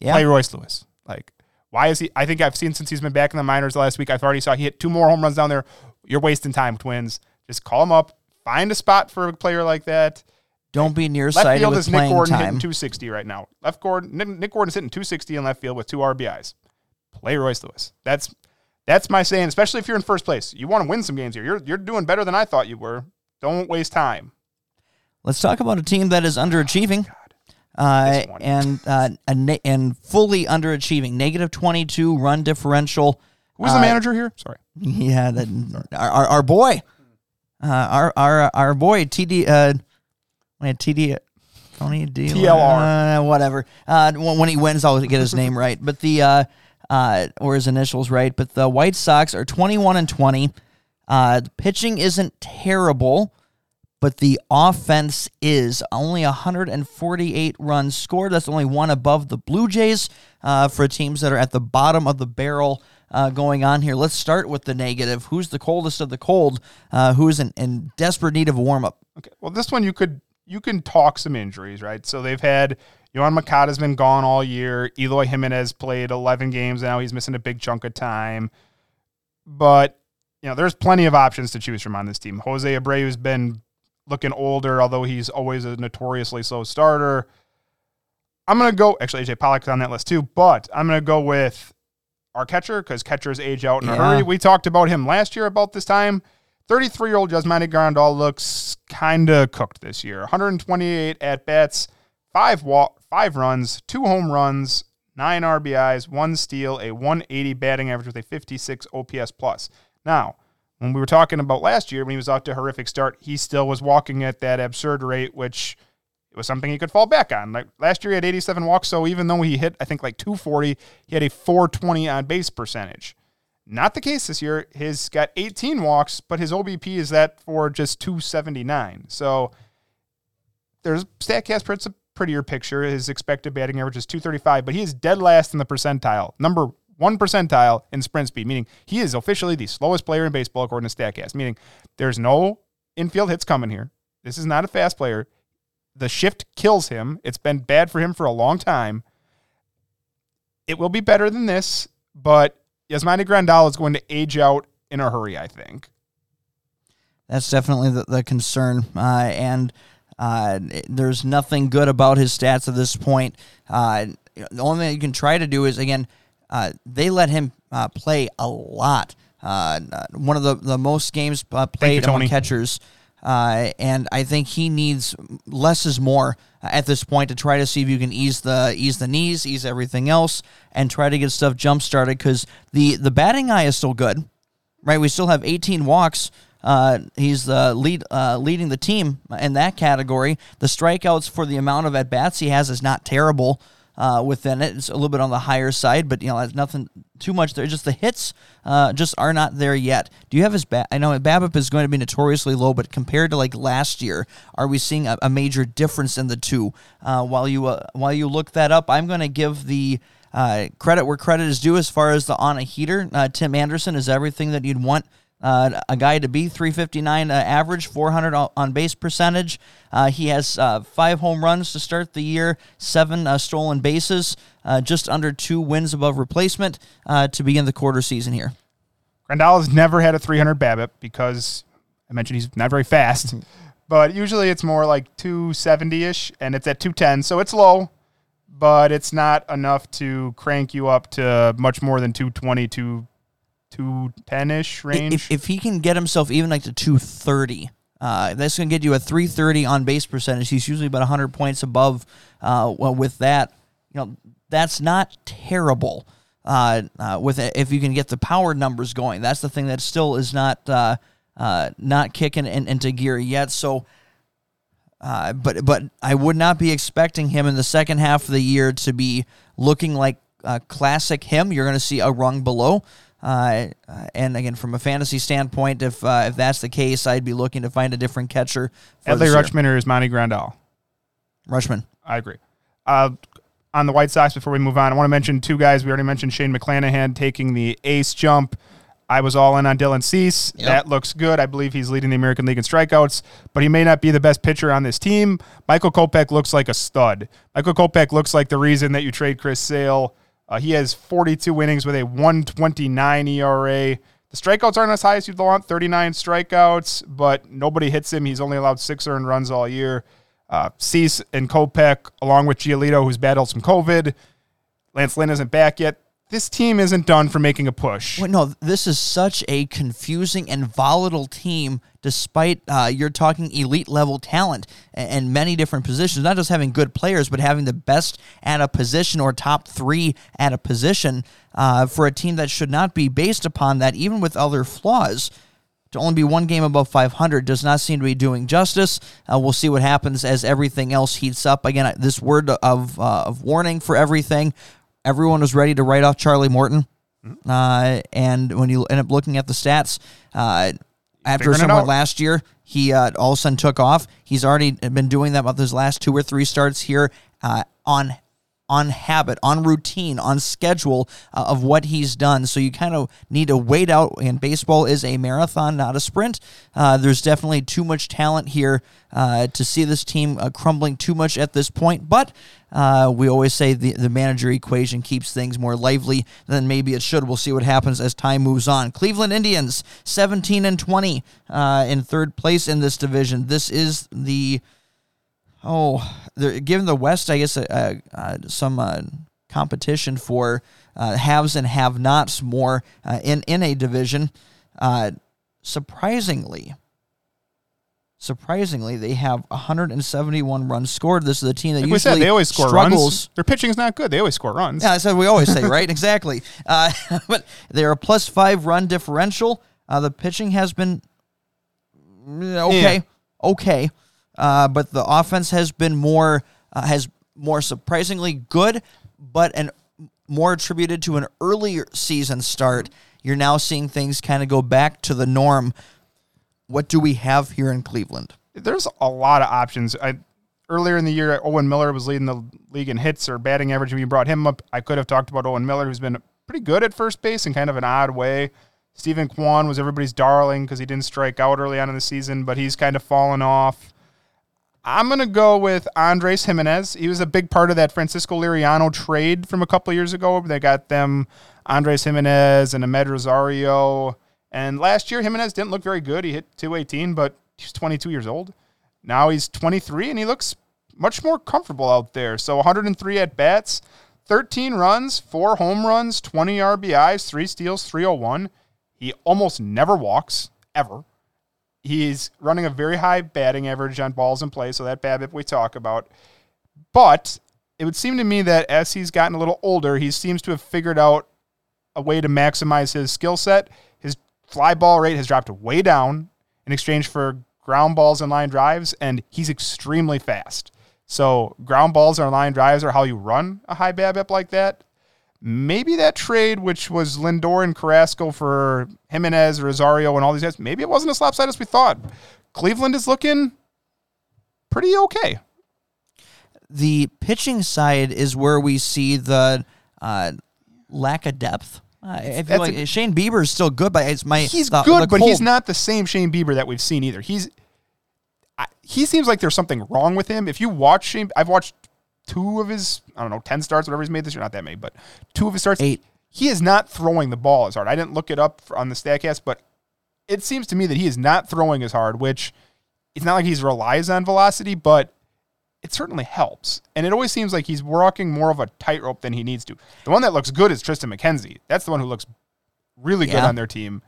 Yeah. Play Royce Lewis. Like, why is he? I think I've seen since he's been back in the minors last week, I've already saw he hit two more home runs down there. You're wasting time, Twins. Just call him up. Find a spot for a player like that. Don't be nearsighted with playing time. Left field is Nick Gordon hitting two sixty right now. Left Gordon, Nick Gordon is hitting two sixty in left field with two R B Is. Play Royce Lewis. That's that's my saying, especially if you're in first place. You want to win some games here. You're you're doing better than I thought you were. Don't waste time. Let's talk about a team that is underachieving oh, uh, and uh, a, and fully underachieving. negative twenty-two run differential. Who's uh, the manager here? Sorry. Yeah, that, our, our our boy. Uh, our our our boy T D uh when T D Tony D T L R uh, whatever uh when he wins I'll get his name right, but the uh uh or his initials right, but the White Sox are twenty-one and twenty. Uh the pitching isn't terrible, but the offense is only one hundred forty-eight runs scored. That's only one above the Blue Jays uh for teams that are at the bottom of the barrel. Uh, going on here. Let's start with the negative. Who's the coldest of the cold? Uh, who is in, in desperate need of a warm-up? Okay. Well, this one you could you can talk some injuries, right? So they've had Yohan Makata's been gone all year. Eloy Jimenez played eleven games now. He's missing a big chunk of time. But you know, there's plenty of options to choose from on this team. Jose Abreu's been looking older, although he's always a notoriously slow starter. I'm gonna go actually A J Pollock's on that list too, but I'm gonna go with our catcher, because catchers age out in a yeah. hurry. We talked about him last year about this time. thirty-three-year-old Yasmani Grandal looks kind of cooked this year. one hundred twenty-eight at-bats, five walk, five runs, two home runs, nine R B Is, one steal, a one eighty batting average with a fifty-six O P S plus. Now, when we were talking about last year, when he was off to a horrific start, he still was walking at that absurd rate, which was something he could fall back on. Like last year he had eighty-seven walks, so even though he hit I think like two forty, he had a four twenty on base percentage. Not the case this year. He's got eighteen walks, but his O B P is that for just two seventy-nine. So there's Statcast prints a prettier picture. His expected batting average is two thirty-five, but he is dead last in the percentile, number one percentile in sprint speed, meaning he is officially the slowest player in baseball according to Statcast, meaning there's no infield hits coming here. This is not a fast player. The shift kills him. It's been bad for him for a long time. It will be better than this, but Yasmani Grandal is going to age out in a hurry, I think. That's definitely the, the concern. Uh, and uh, there's nothing good about his stats at this point. Uh, the only thing you can try to do is, again, uh, they let him uh, play a lot. Uh, one of the, the most games uh, played among catchers. Uh, and I think he needs less is more at this point to try to see if you can ease the ease the knees, ease everything else, and try to get stuff jump started because the, the batting eye is still good, right? We still have eighteen walks. Uh, he's the lead uh, leading the team in that category. The strikeouts for the amount of at bats he has is not terrible. Uh, within it, it's a little bit on the higher side, but you know, there's nothing too much there. Just the hits, uh, just are not there yet. Do you have his bat? I know BABIP is going to be notoriously low, but compared to like last year, are we seeing a, a major difference in the two? Uh, while you uh, while you look that up, I'm going to give the uh, credit where credit is due as far as the on a heater. Uh, Tim Anderson is everything that you'd want Uh, a guy to be. Three fifty-nine uh, average, four hundred on base percentage. Uh, he has uh, five home runs to start the year, seven uh, stolen bases, uh, just under two wins above replacement uh, to begin the quarter season here. Grandal has never had a three hundred BABIP because I mentioned he's not very fast. But usually it's more like two seventy-ish, and it's at two ten, so it's low, but it's not enough to crank you up to much more than two twenty to two ten-ish range. If, if he can get himself even like to two thirty, uh, that's going to get you a three thirty on base percentage. He's usually about one hundred points above uh, well, with that. You know, that's not terrible. Uh, uh, with if you can get the power numbers going, that's the thing that still is not uh, uh, not kicking in, into gear yet. So, uh, but but I would not be expecting him in the second half of the year to be looking like uh, classic him. You're going to see a rung below. Uh, and again, from a fantasy standpoint, if uh, if that's the case, I'd be looking to find a different catcher. Adley Rutschman or Yasmani Grandal? Rutschman. I agree. Uh, on the White Sox, before we move on, I want to mention two guys. We already mentioned Shane McClanahan taking the ace jump. I was all in on Dylan Cease. Yep. That looks good. I believe he's leading the American League in strikeouts, but he may not be the best pitcher on this team. Michael Kopech looks like a stud. Michael Kopech looks like the reason that you trade Chris Sale. Uh, he has forty-two innings with a one twenty-nine E R A. The strikeouts aren't as high as you'd want, thirty-nine strikeouts, but nobody hits him. He's only allowed six earned runs all year. Uh, Cease and Kopech, along with Giolito, who's battled some COVID. Lance Lynn isn't back yet. This team isn't done for making a push. Wait, no, this is such a confusing and volatile team, despite uh, you're talking elite-level talent and many different positions, not just having good players, but having the best at a position or top three at a position uh, for a team that should not be based upon that, even with other flaws. To only be one game above five hundred does not seem to be doing justice. Uh, we'll see what happens as everything else heats up. Again, this word of uh, of warning for everything. Everyone was ready to write off Charlie Morton, uh, and when you end up looking at the stats, uh, after someone last year, he uh, all of a sudden took off. He's already been doing that about those last two or three starts here uh, on on habit, on routine, on schedule uh, of what he's done. So you kind of need to wait out, and baseball is a marathon, not a sprint. Uh, there's definitely too much talent here uh, to see this team uh, crumbling too much at this point, but uh, we always say the, the manager equation keeps things more lively than maybe it should. We'll see what happens as time moves on. Cleveland Indians, seventeen and twenty uh, in third place in this division. This is the... Oh, given the West, I guess, uh, uh, some uh, competition for uh, haves and have-nots more uh, in, in a division. Uh, surprisingly, surprisingly, they have one hundred seventy-one runs scored. This is a team that like usually we said, they always score struggles. Runs. Their pitching is not good. They always score runs. Yeah, that's what we always say, right? Exactly. Uh, but they're a plus five run differential. Uh, the pitching has been okay, yeah. okay. Uh, but the offense has been more uh, has more surprisingly good, but an more attributed to an earlier season start. You're now seeing things kind of go back to the norm. What do we have here in Cleveland? There's a lot of options. I, earlier in the year, Owen Miller was leading the league in hits or batting average. If you brought him up, I could have talked about Owen Miller, who's been pretty good at first base in kind of an odd way. Stephen Kwan was everybody's darling because he didn't strike out early on in the season, but he's kind of fallen off. I'm going to go with Andrés Giménez. He was a big part of that Francisco Liriano trade from a couple years ago. They got them Andrés Giménez and Ahmed Rosario. And last year, Giménez didn't look very good. He hit two eighteen, but he's twenty-two years old. Now he's twenty-three, and he looks much more comfortable out there. So one hundred three at-bats, thirteen runs, four home runs, twenty R B Is, three steals, three oh one. He almost never walks, ever. He's running a very high batting average on balls in play, so that BABIP we talk about. But it would seem to me that as he's gotten a little older, he seems to have figured out a way to maximize his skill set. His fly ball rate has dropped way down in exchange for ground balls and line drives, and he's extremely fast. So ground balls and line drives are how you run a high BABIP like that. Maybe that trade, which was Lindor and Carrasco for Giménez, Rosario, and all these guys, maybe it wasn't as lopsided as we thought. Cleveland is looking pretty okay. The pitching side is where we see the uh, lack of depth. Uh, I feel like a, Shane Bieber is still good, but it's my he's the, good, the but he's not the same Shane Bieber that we've seen either. He's I, he seems like there's something wrong with him. If you watch Shane, I've watched. Two of his, I don't know, ten starts, whatever he's made this year, not that many, but two of his starts, eight. He is not throwing the ball as hard. I didn't look it up on the Statcast, but it seems to me that he is not throwing as hard, which it's not like he relies on velocity, but it certainly helps. And it always seems like he's walking more of a tightrope than he needs to. The one that looks good is Tristan McKenzie. That's the one who looks really yeah. good on their team.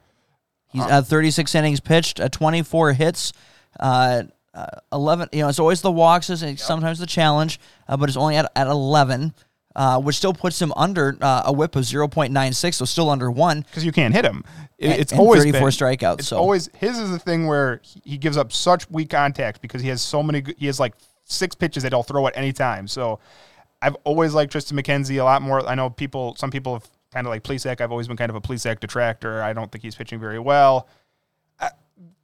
He's um, uh, thirty-six innings pitched, uh, twenty-four hits, uh, uh, eleven. You know, it's always the walks, is yep. sometimes the challenge, uh, but it's only at, at eleven, uh, which still puts him under uh, a whip of zero point nine six, so still under one. Because you can't hit him. It, and, it's and always thirty-four been, strikeouts. It's so. always his is the thing where he, he gives up such weak contact because he has so many. He has like six pitches that he'll throw at any time. So I've always liked Tristan McKenzie a lot more. I know people. Some people have. Kind of like Plesac, I've always been kind of a Plesac detractor. I don't think he's pitching very well. Uh,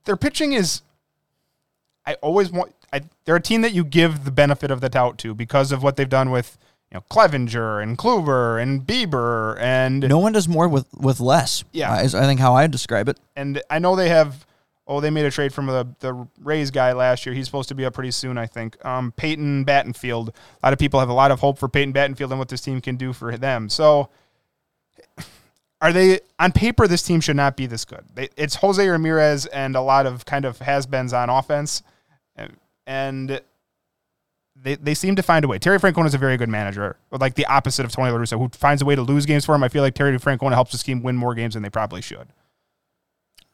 their pitching is, I always want. I, they're a team that you give the benefit of the doubt to because of what they've done with, you know, Clevinger and Kluber and Bieber, and no one does more with, with less. Yeah, uh, is I think how I describe it. And I know they have. Oh, they made a trade from the the Rays guy last year. He's supposed to be up pretty soon, I think. Um, Peyton Battenfield. A lot of people have a lot of hope for Peyton Battenfield and what this team can do for them. So. Are they on paper? This team should not be this good. They, it's Jose Ramirez and a lot of kind of has-beens on offense, and, and they they seem to find a way. Terry Francona is a very good manager, like the opposite of Tony La Russa, who finds a way to lose games for him. I feel like Terry Francona helps his team win more games than they probably should.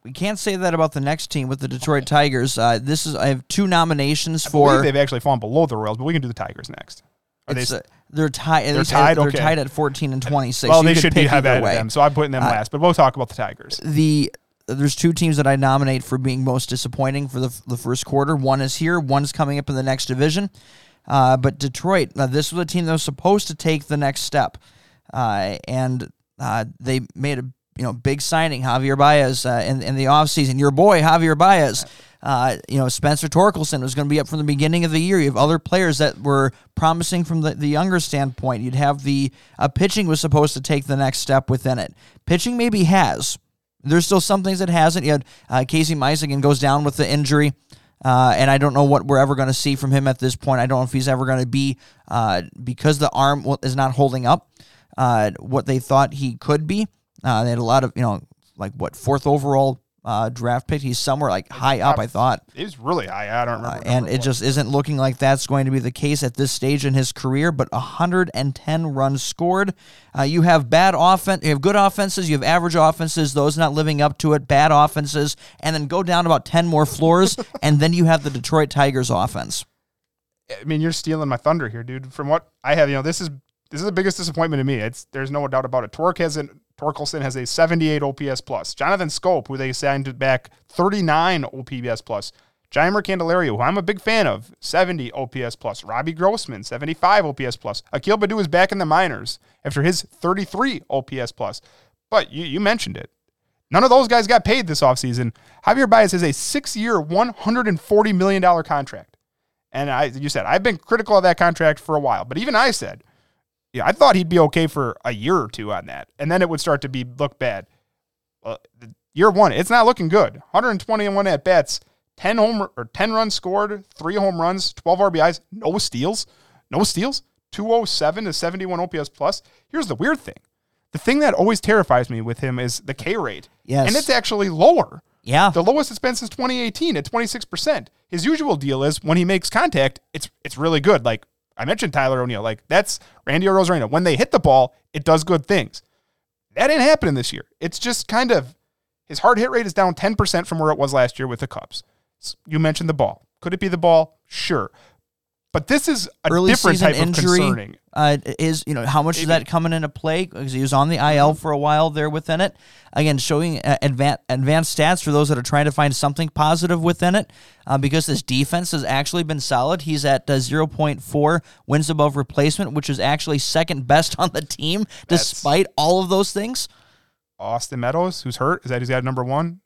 We can't say that about the next team with the Detroit Tigers. Uh, this is I have two nominations I for. They've actually fallen below the Royals, but we can do the Tigers next. Are they? A, They're tied. They're tied. They're okay. tied at fourteen and twenty-six. Well, you they should be have at them, so I'm putting them uh, last. But we'll talk about the Tigers. The there's two teams that I nominate for being most disappointing for the the first quarter. One is here. One's coming up in the next division. Uh, but Detroit. Now this was a team that was supposed to take the next step, uh, and uh, they made a you know big signing, Javier Baez, uh, in in the offseason. Your boy Javier Baez. Uh, you know, Spencer Torkelson was going to be up from the beginning of the year. You have other players that were promising from the, the younger standpoint. You'd have the uh, pitching was supposed to take the next step within it. Pitching maybe has. There's still some things that hasn't. You had uh, Casey Mize again goes down with the injury, uh, and I don't know what we're ever going to see from him at this point. I don't know if he's ever going to be uh, because the arm is not holding up uh, what they thought he could be. Uh, they had a lot of, you know, like what, fourth overall Uh, draft pick. He's somewhere like high up, I thought. He's really high. I don't remember. Uh, and it just isn't looking like that's going to be the case at this stage in his career, but one hundred ten runs scored. Uh, you have bad offense. You have good offenses. You have average offenses, those not living up to it, bad offenses, and then go down about ten more floors, and then you have the Detroit Tigers offense. I mean, you're stealing my thunder here, dude. From what I have, you know, this is this is the biggest disappointment to me. It's There's no doubt about it. Torque hasn't Torkelson has a seventy-eight O P S plus. Jonathan Scope, who they signed back, thirty-nine O P S plus. Jaimer Candelario, who I'm a big fan of, seventy O P S plus. Robbie Grossman, seventy-five O P S plus. Akil Baddoo is back in the minors after his thirty-three O P S plus. But you, you mentioned it. None of those guys got paid this offseason. Javier Baez has a six-year, one hundred forty million dollars contract. And I, you said, I've been critical of that contract for a while. But even I said, yeah, I thought he'd be okay for a year or two on that, and then it would start to be look bad. Uh, year one, it's not looking good. one hundred twenty-one at bats, ten home or ten runs scored, three home runs, twelve R B Is, no steals, no steals. two oh seven to seventy-one O P S plus. Here's the weird thing: the thing that always terrifies me with him is the K rate. Yes, and it's actually lower. Yeah, the lowest it's been since twenty eighteen at twenty-six percent. His usual deal is when he makes contact, it's it's really good. Like. I mentioned Tyler O'Neill. Like, that's Randy Arozarena. When they hit the ball, it does good things. That didn't happen this year. It's just kind of his hard hit rate is down ten percent from where it was last year with the Cubs. You mentioned the ball. Could it be the ball? Sure. But this is a early different type injury, of concerning. Uh, is, you know, how much Maybe. is that coming into play? Because he was on the I L for a while there within it. Again, showing uh, advan- advanced stats for those that are trying to find something positive within it uh, because this defense has actually been solid. He's at uh, zero point four wins above replacement, which is actually second best on the team That's despite all of those things. Austin Meadows, who's hurt. Is that he's got number one?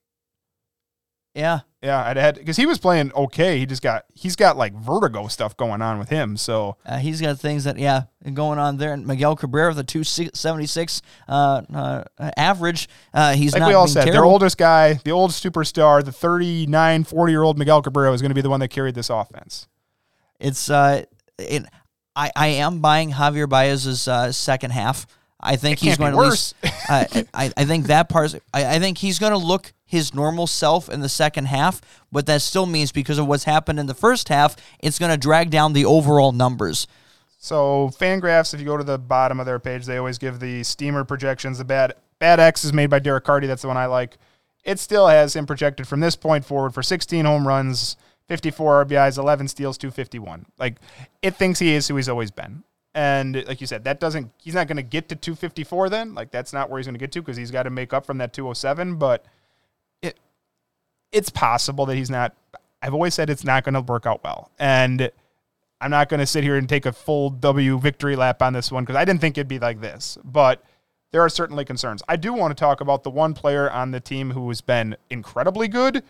Yeah. Yeah, I'd had because he was playing okay. He just got he's got like vertigo stuff going on with him. So uh, he's got things that yeah going on there. And Miguel Cabrera with a two seventy-six uh, uh, average. Uh, he's like not we all said, terrible. Their oldest guy, the old superstar, the thirty-nine, forty year old Miguel Cabrera is going to be the one that carried this offense. It's uh, it, I I am buying Javier Baez's uh, second half. I think it he's going to worse. Least, uh, I I think that part. Is, I, I think he's going to look his normal self in the second half, but that still means because of what's happened in the first half, it's going to drag down the overall numbers. So FanGraphs, if you go to the bottom of their page, they always give the steamer projections. The bad bad X is made by Derek Carty. That's the one I like. It still has him projected from this point forward for sixteen home runs, fifty-four R B Is, eleven steals, two fifty-one. Like, it thinks he is who he's always been. And like you said, that doesn't he's not going to get to two fifty-four then. Like, that's not where he's going to get to because he's got to make up from that two oh seven. But it it's possible that he's not. I've always said it's not going to work out well. And I'm not going to sit here and take a full W victory lap on this one because I didn't think it'd be like this. But there are certainly concerns. I do want to talk about the one player on the team who has been incredibly good.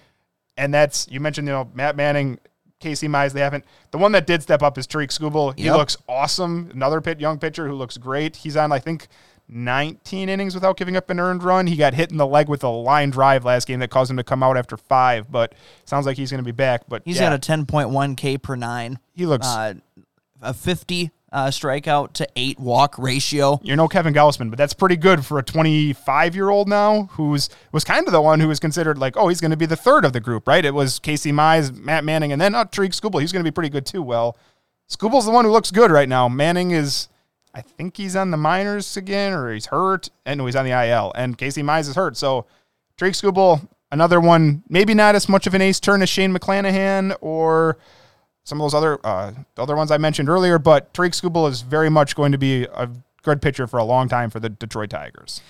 And that's, you mentioned, you know, Matt Manning, Casey Mize, they haven't. The one that did step up is Tariq Skubal. He yep. looks awesome. Another pit, young pitcher who looks great. He's on, I think, nineteen innings without giving up an earned run. He got hit in the leg with a line drive last game that caused him to come out after five, but sounds like he's going to be back. But he's yeah. got a ten point one K per nine. He looks uh, a fifty uh, strikeout to eight walk ratio. You're no Kevin Gausman, but that's pretty good for a twenty-five-year-old now who's was kind of the one who was considered like, oh, he's going to be the third of the group, right? It was Casey Mize, Matt Manning, and then oh, Tariq Skubal. He's going to be pretty good too. Well, Skubal's the one who looks good right now. Manning is... I think he's on the minors again, or he's hurt. And no, he's on the I L. And Casey Mize is hurt. So Tariq Skubal, another one, maybe not as much of an ace turn as Shane McClanahan or some of those other uh, other ones I mentioned earlier. But Tariq Skubal is very much going to be a good pitcher for a long time for the Detroit Tigers.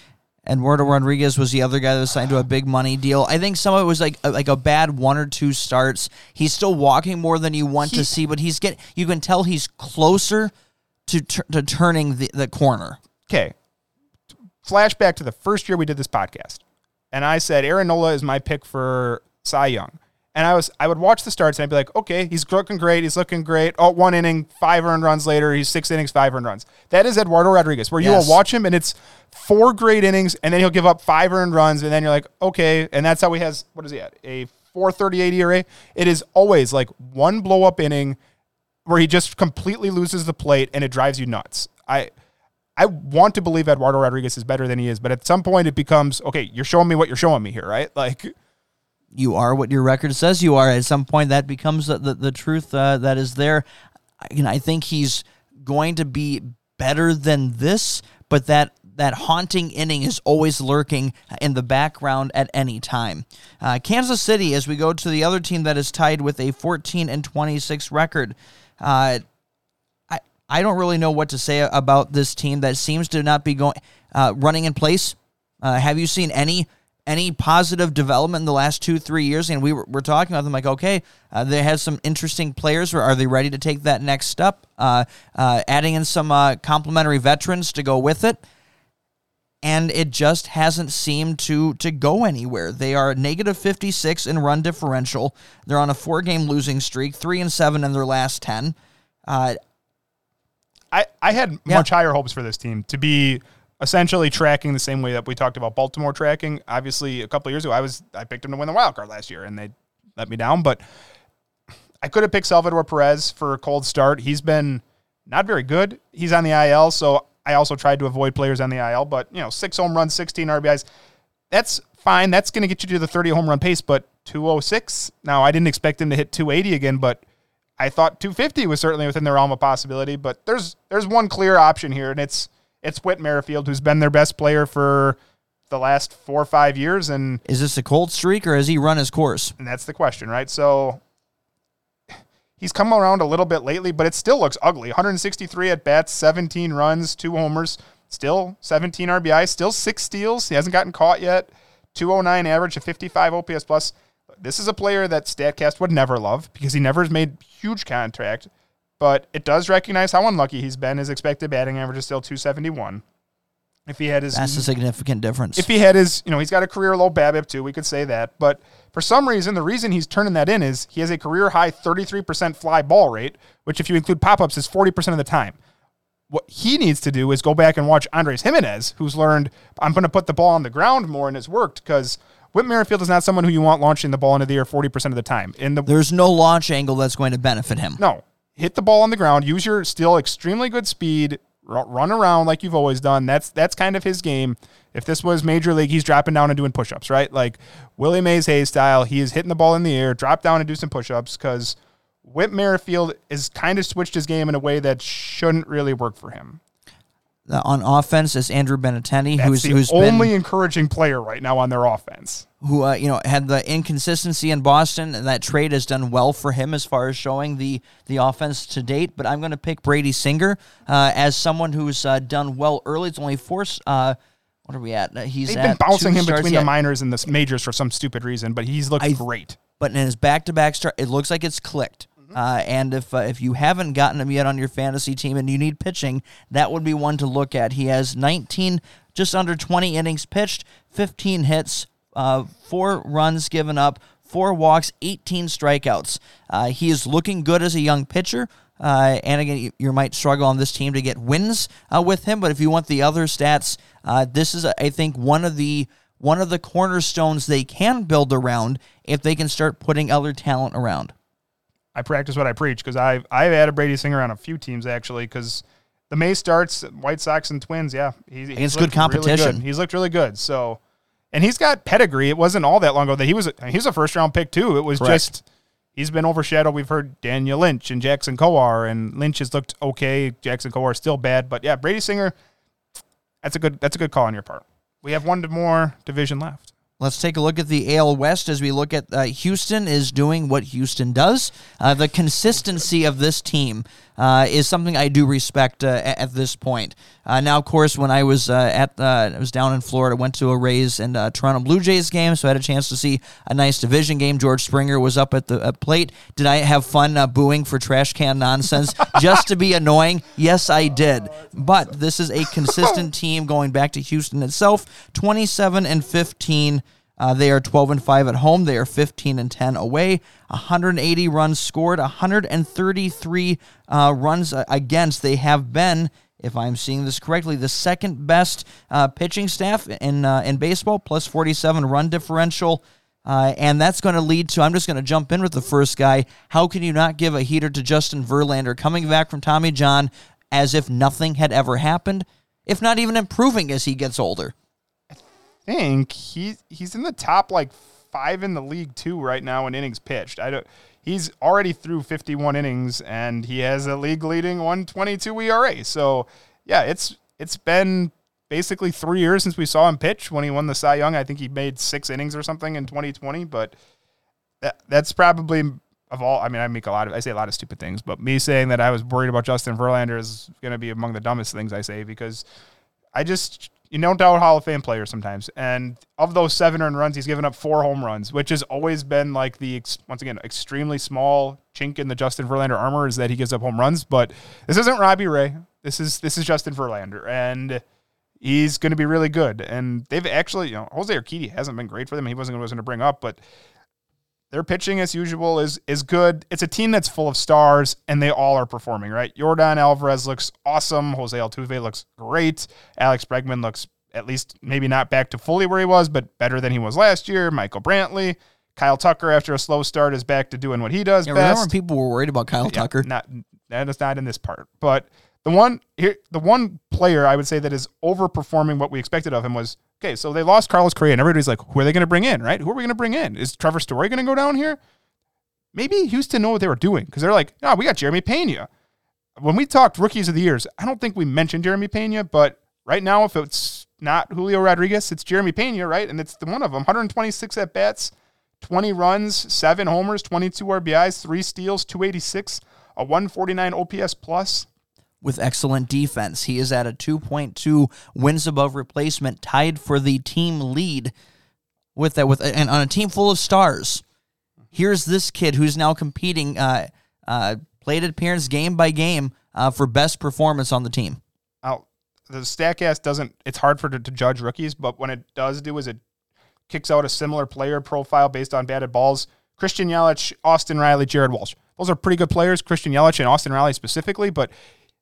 And Eduardo Rodriguez was the other guy that was signed to a big money deal. I think some of it was like a, like a bad one or two starts. He's still walking more than you want he, to see, but he's get you can tell he's closer To, t- to turning the, the corner. Okay. Flashback to the first year we did this podcast. And I said, Aaron Nola is my pick for Cy Young. And I was I would watch the starts and I'd be like, okay, he's looking great. He's looking great. Oh, one inning, five earned runs later. He's six innings, five earned runs. That is Eduardo Rodriguez, where you yes. will watch him and it's four great innings and then he'll give up five earned runs. And then you're like, okay. And that's how he has, what is he at? A four thirty-eight E R A. It is always like one blow up inning where he just completely loses the plate and it drives you nuts. I I want to believe Eduardo Rodriguez is better than he is, but at some point it becomes, okay, you're showing me what you're showing me here, right? Like, you are what your record says you are. At some point that becomes the, the, the truth uh, that is there. I, you know, I think he's going to be better than this, but that that haunting inning is always lurking in the background at any time. Uh, Kansas City, as we go to the other team that is tied with a fourteen and twenty-six record, Uh, I I don't really know what to say about this team that seems to not be going uh, running in place. Uh, have you seen any any positive development in the last two three years? And we were, we're talking about them like, okay, uh, they have some interesting players. Or are they ready to take that next step? Uh, uh, adding in some uh, complementary veterans to go with it, and it just hasn't seemed to to go anywhere. They are negative fifty-six in run differential. They're on a four-game losing streak, three and seven in their last ten. Uh, I I had yeah. much higher hopes for this team to be essentially tracking the same way that we talked about Baltimore tracking. Obviously, a couple of years ago, I was I picked them to win the wild card last year, and they let me down. But I could have picked Salvador Perez for a cold start. He's been not very good. He's on the I L, so. I also tried to avoid players on the I L, but, you know, six home runs, sixteen R B Is, that's fine. That's going to get you to the thirty home run pace, but two oh six. Now, I didn't expect him to hit two eighty again, but I thought two fifty was certainly within the realm of possibility. But there's there's one clear option here, and it's it's Whit Merrifield, who's been their best player for the last four or five years. And is this a cold streak, or has he run his course? And that's the question, right? So he's come around a little bit lately, but it still looks ugly. one hundred sixty-three at-bats, seventeen runs, two homers, still seventeen R B I, still six steals. He hasn't gotten caught yet. two oh nine average, a fifty-five O P S plus. This is a player that StatCast would never love because he never has made huge contact, but it does recognize how unlucky he's been. His expected batting average is still two seventy-one. If he had his, That's a significant difference. If he had his, you know, he's got a career low BABIP too. We could say that, but for some reason, the reason he's turning that in is he has a career high thirty-three percent fly ball rate, which if you include pop-ups is forty percent of the time. What he needs to do is go back and watch Andrés Giménez, who's learned, I'm going to put the ball on the ground more, and it's worked because Whit Merrifield is not someone who you want launching the ball into the air forty percent of the time. In the There's no launch angle that's going to benefit him. No. Hit the ball on the ground. Use your still extremely good speed. Run around like you've always done. That's that's kind of his game. If this was major league, he's dropping down and doing push-ups, right? Like Willie Mays Hayes style, he is hitting the ball in the air, drop down and do some push-ups, because Whit Merrifield has kind of switched his game in a way that shouldn't really work for him. On offense is Andrew Benintendi, That's who's the who's only been, encouraging player right now on their offense. Who uh, you know had the inconsistency in Boston, and that trade has done well for him as far as showing the the offense to date. But I'm going to pick Brady Singer uh, as someone who's uh, done well early. It's only four. Uh, what are we at? He's They've at been bouncing him between yet. the minors and the majors for some stupid reason, but he's looked I, great. But in his back-to-back start, it looks like it's clicked. Uh, and if uh, if you haven't gotten him yet on your fantasy team and you need pitching, that would be one to look at. He has nineteen, just under twenty innings pitched, fifteen hits, uh, four runs given up, four walks, eighteen strikeouts. Uh, he is looking good as a young pitcher. Uh, and again, you, you might struggle on this team to get wins uh, with him, but if you want the other stats, uh, this is, I think, one of the one of the cornerstones they can build around if they can start putting other talent around. I practice what I preach, because I've, I've had a Brady Singer on a few teams, actually, because the May starts, White Sox and Twins, yeah. He's, he's it's good competition. Really good. He's looked really good. So, and he's got pedigree. It wasn't all that long ago that he was a, he was a first-round pick, too. It was Correct. just he's been overshadowed. We've heard Daniel Lynch and Jackson Kowar, and Lynch has looked okay. Jackson Kowar is still bad. But, yeah, Brady Singer, that's a good that's a good call on your part. We have one more division left. Let's take a look at the A L West as we look at uh, Houston is doing what Houston does. Uh, the consistency of this team uh, is something I do respect uh, at this point. Uh, now, of course, when I was uh, at uh, I was down in Florida, went to a Rays and uh, Toronto Blue Jays game, so I had a chance to see a nice division game. George Springer was up at the uh, plate. Did I have fun uh, booing for trash can nonsense just to be annoying? Yes, I did. But this is a consistent team going back to Houston itself, twenty-seven and fifteen. Uh, they are twelve and five at home. They are fifteen and ten away. one hundred eighty runs scored, one hundred thirty-three uh, runs against. They have been, if I'm seeing this correctly, the second best uh, pitching staff in uh, in baseball, plus forty-seven run differential. Uh, and that's going to lead to, I'm just going to jump in with the first guy. How can you not give a heater to Justin Verlander coming back from Tommy John as if nothing had ever happened, if not even improving as he gets older? I think he, he's in the top, like, five in the league, too, right now in innings pitched. I don't, he's already through fifty-one innings, and he has a league-leading one twenty-two E R A. So, yeah, it's it's been basically three years since we saw him pitch when he won the Cy Young. I think he made six innings or something in twenty twenty, but that, that's probably of all – I mean, I make a lot of – I say a lot of stupid things, but me saying that I was worried about Justin Verlander is going to be among the dumbest things I say, because I just – you don't doubt Hall of Fame players sometimes. And of those seven earned runs, he's given up four home runs, which has always been like the, once again, extremely small chink in the Justin Verlander armor is that he gives up home runs. But this isn't Robbie Ray. This is this is Justin Verlander. And he's going to be really good. And they've actually, you know, Jose Urquidy hasn't been great for them. He wasn't going to bring up, but their pitching, as usual, is is good. It's a team that's full of stars, and they all are performing, right? Yordan Alvarez looks awesome. Jose Altuve looks great. Alex Bregman looks at least maybe not back to fully where he was, but better than he was last year. Michael Brantley. Kyle Tucker, after a slow start, is back to doing what he does yeah, best. Remember when people were worried about Kyle yeah, Tucker? Not, that is not in this part. But the one here, the one player I would say that is overperforming what we expected of him was, okay, so they lost Carlos Correa, and everybody's like, who are they going to bring in, right? Who are we going to bring in? Is Trevor Story going to go down here? Maybe Houston know what they were doing, because they're like, no, we got Jeremy Pena. When we talked rookies of the years, I don't think we mentioned Jeremy Pena, but right now, if it's not Julio Rodriguez, it's Jeremy Pena, right? And it's the one of them, one hundred twenty-six at-bats, twenty runs, seven homers, twenty-two R B Is, three steals, two eighty-six, a one forty-nine O P S plus. With excellent defense. He is at a two point two wins above replacement, tied for the team lead with that, with and on a team full of stars. Here's this kid who's now competing uh, uh, plate appearance game by game uh, for best performance on the team. I'll, the Statcast doesn't, it's hard for it to judge rookies, but when it does do is it kicks out a similar player profile based on batted balls. Christian Yelich, Austin Riley, Jared Walsh. Those are pretty good players, Christian Yelich and Austin Riley specifically, but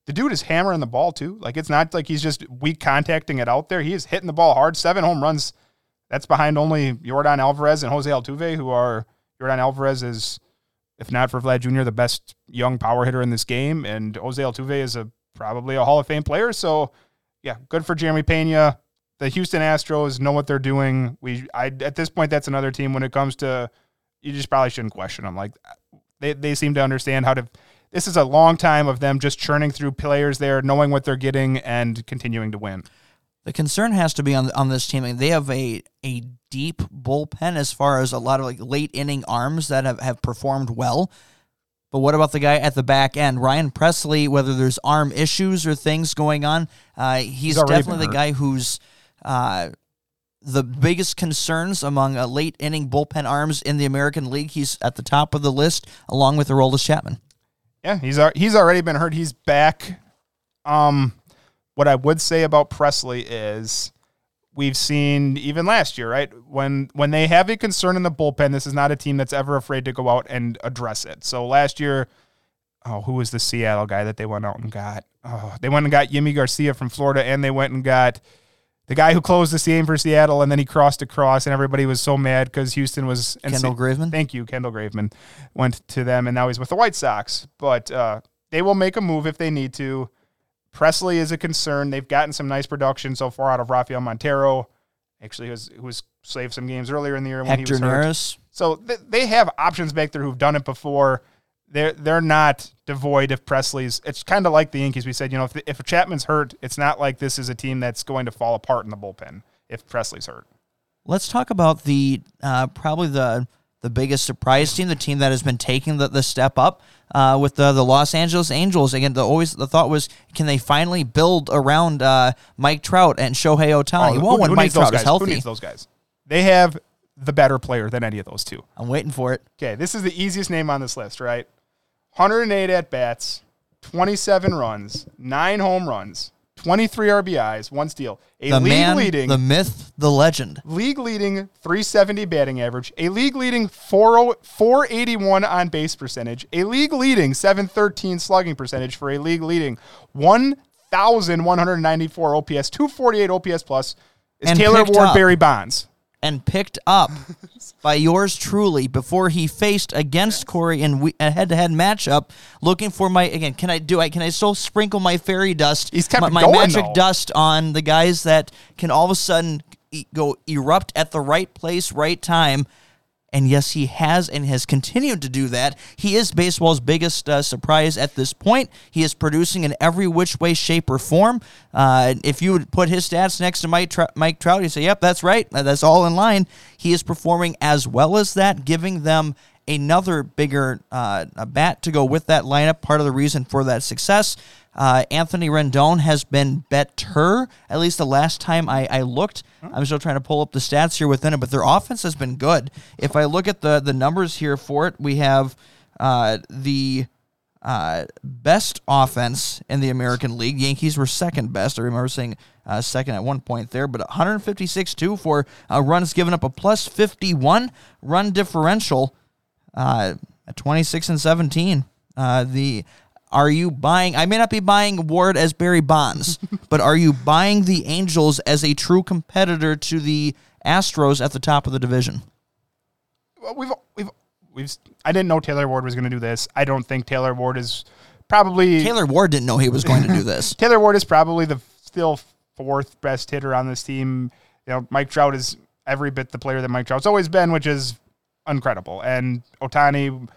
the dude is hammering the ball, too. Like, it's not like he's just weak contacting it out there. He is hitting the ball hard. Seven home runs. That's behind only Yordan Alvarez and Jose Altuve, who are – Yordan Alvarez is, if not for Vlad Junior, the best young power hitter in this game, and Jose Altuve is a probably a Hall of Fame player. So, yeah, good for Jeremy Pena. the Houston Astros know what they're doing. We, I, at this point, that's another team when it comes to, you just probably shouldn't question them. Like they, they seem to understand how to, this is a long time of them just churning through players there, knowing what they're getting and continuing to win. The concern has to be on on this team. I mean, they have a a deep bullpen as far as a lot of like late inning arms that have, have performed well. But what about the guy at the back end, Ryan Presley? Whether there's arm issues or things going on, uh, he's, he's definitely the guy who's uh, the biggest concerns among uh, late inning bullpen arms in the American League. He's at the top of the list along with Aroldis Chapman. Yeah, he's he's already been hurt. He's back. Um. What I would say about Presley is we've seen even last year, right? When when they have a concern in the bullpen, this is not a team that's ever afraid to go out and address it. So last year, oh, who was the Seattle guy that they went out and got? Oh, they went and got Yimmy Garcia from Florida, and they went and got the guy who closed the seam for Seattle, and then he crossed across, and everybody was so mad because Houston was... And Kendall Se- Graveman? Thank you, Kendall Graveman. Went to them, and now he's with the White Sox. But uh, they will make a move if they need to. Presley is a concern. They've gotten some nice production so far out of Rafael Montero, actually, who's, who's saved some games earlier in the year when Hector he was Neris. hurt. So th- they have options back there who've done it before. They're they're not devoid of Presley's. It's kind of like the Yankees. We said, you know, if, the, if Chapman's hurt, it's not like this is a team that's going to fall apart in the bullpen if Presley's hurt. Let's talk about the uh, probably the the biggest surprise team, the team that has been taking the, the step up. Uh, with the, the Los Angeles Angels. Again, the always the thought was, can they finally build around uh, Mike Trout and Shohei Ohtani? Oh, well, who, when who Mike Trout is healthy. Who needs those guys? They have the better player than any of those two. I'm waiting for it. Okay, this is the easiest name on this list, right? one hundred eight at-bats, twenty-seven runs, nine home runs, twenty-three R B Is, one steal. A the league man, leading, the myth, the legend. League-leading three seventy batting average. A league-leading four eighty-one on-base percentage. A league-leading seven thirteen slugging percentage for a league-leading one thousand one hundred ninety-four O P S, two forty-eight O P S plus is and Taylor Ward up. Barry Bonds. And picked up by yours truly before he faced against Corey in we, a head-to-head matchup, looking for my again. Can I do? I can I still sprinkle my fairy dust, He's kept my, my going, magic though. dust on the guys that can all of a sudden e- go erupt at the right place, right time? And yes, he has and has continued to do that. He is baseball's biggest uh, surprise at this point. He is producing in every which way, shape, or form. Uh, if you would put his stats next to Mike, Tr- Mike Trout, you'd say, yep, that's right. That's all in line. He is performing as well as that, giving them another bigger uh, bat to go with that lineup, part of the reason for that success. Uh, Anthony Rendon has been better, at least the last time I, I looked. I'm still trying to pull up the stats here within it, but their offense has been good. If I look at the, the numbers here for it, we have uh, the uh, best offense in the American League. Yankees were second best. I remember saying uh, second at one point there, but one fifty-six two for uh, runs given up, a plus fifty-one run differential uh, at twenty-six and seventeen. Uh, the... Are you buying? I may not be buying Ward as Barry Bonds, but are you buying the Angels as a true competitor to the Astros at the top of the division? Well, we've we've we've. I didn't know Taylor Ward was going to do this. I don't think Taylor Ward is probably. Taylor Ward didn't know he was going to do this. Taylor Ward is probably the still fourth best hitter on this team. You know, Mike Trout is every bit the player that Mike Trout's always been, which is incredible. And Ohtani.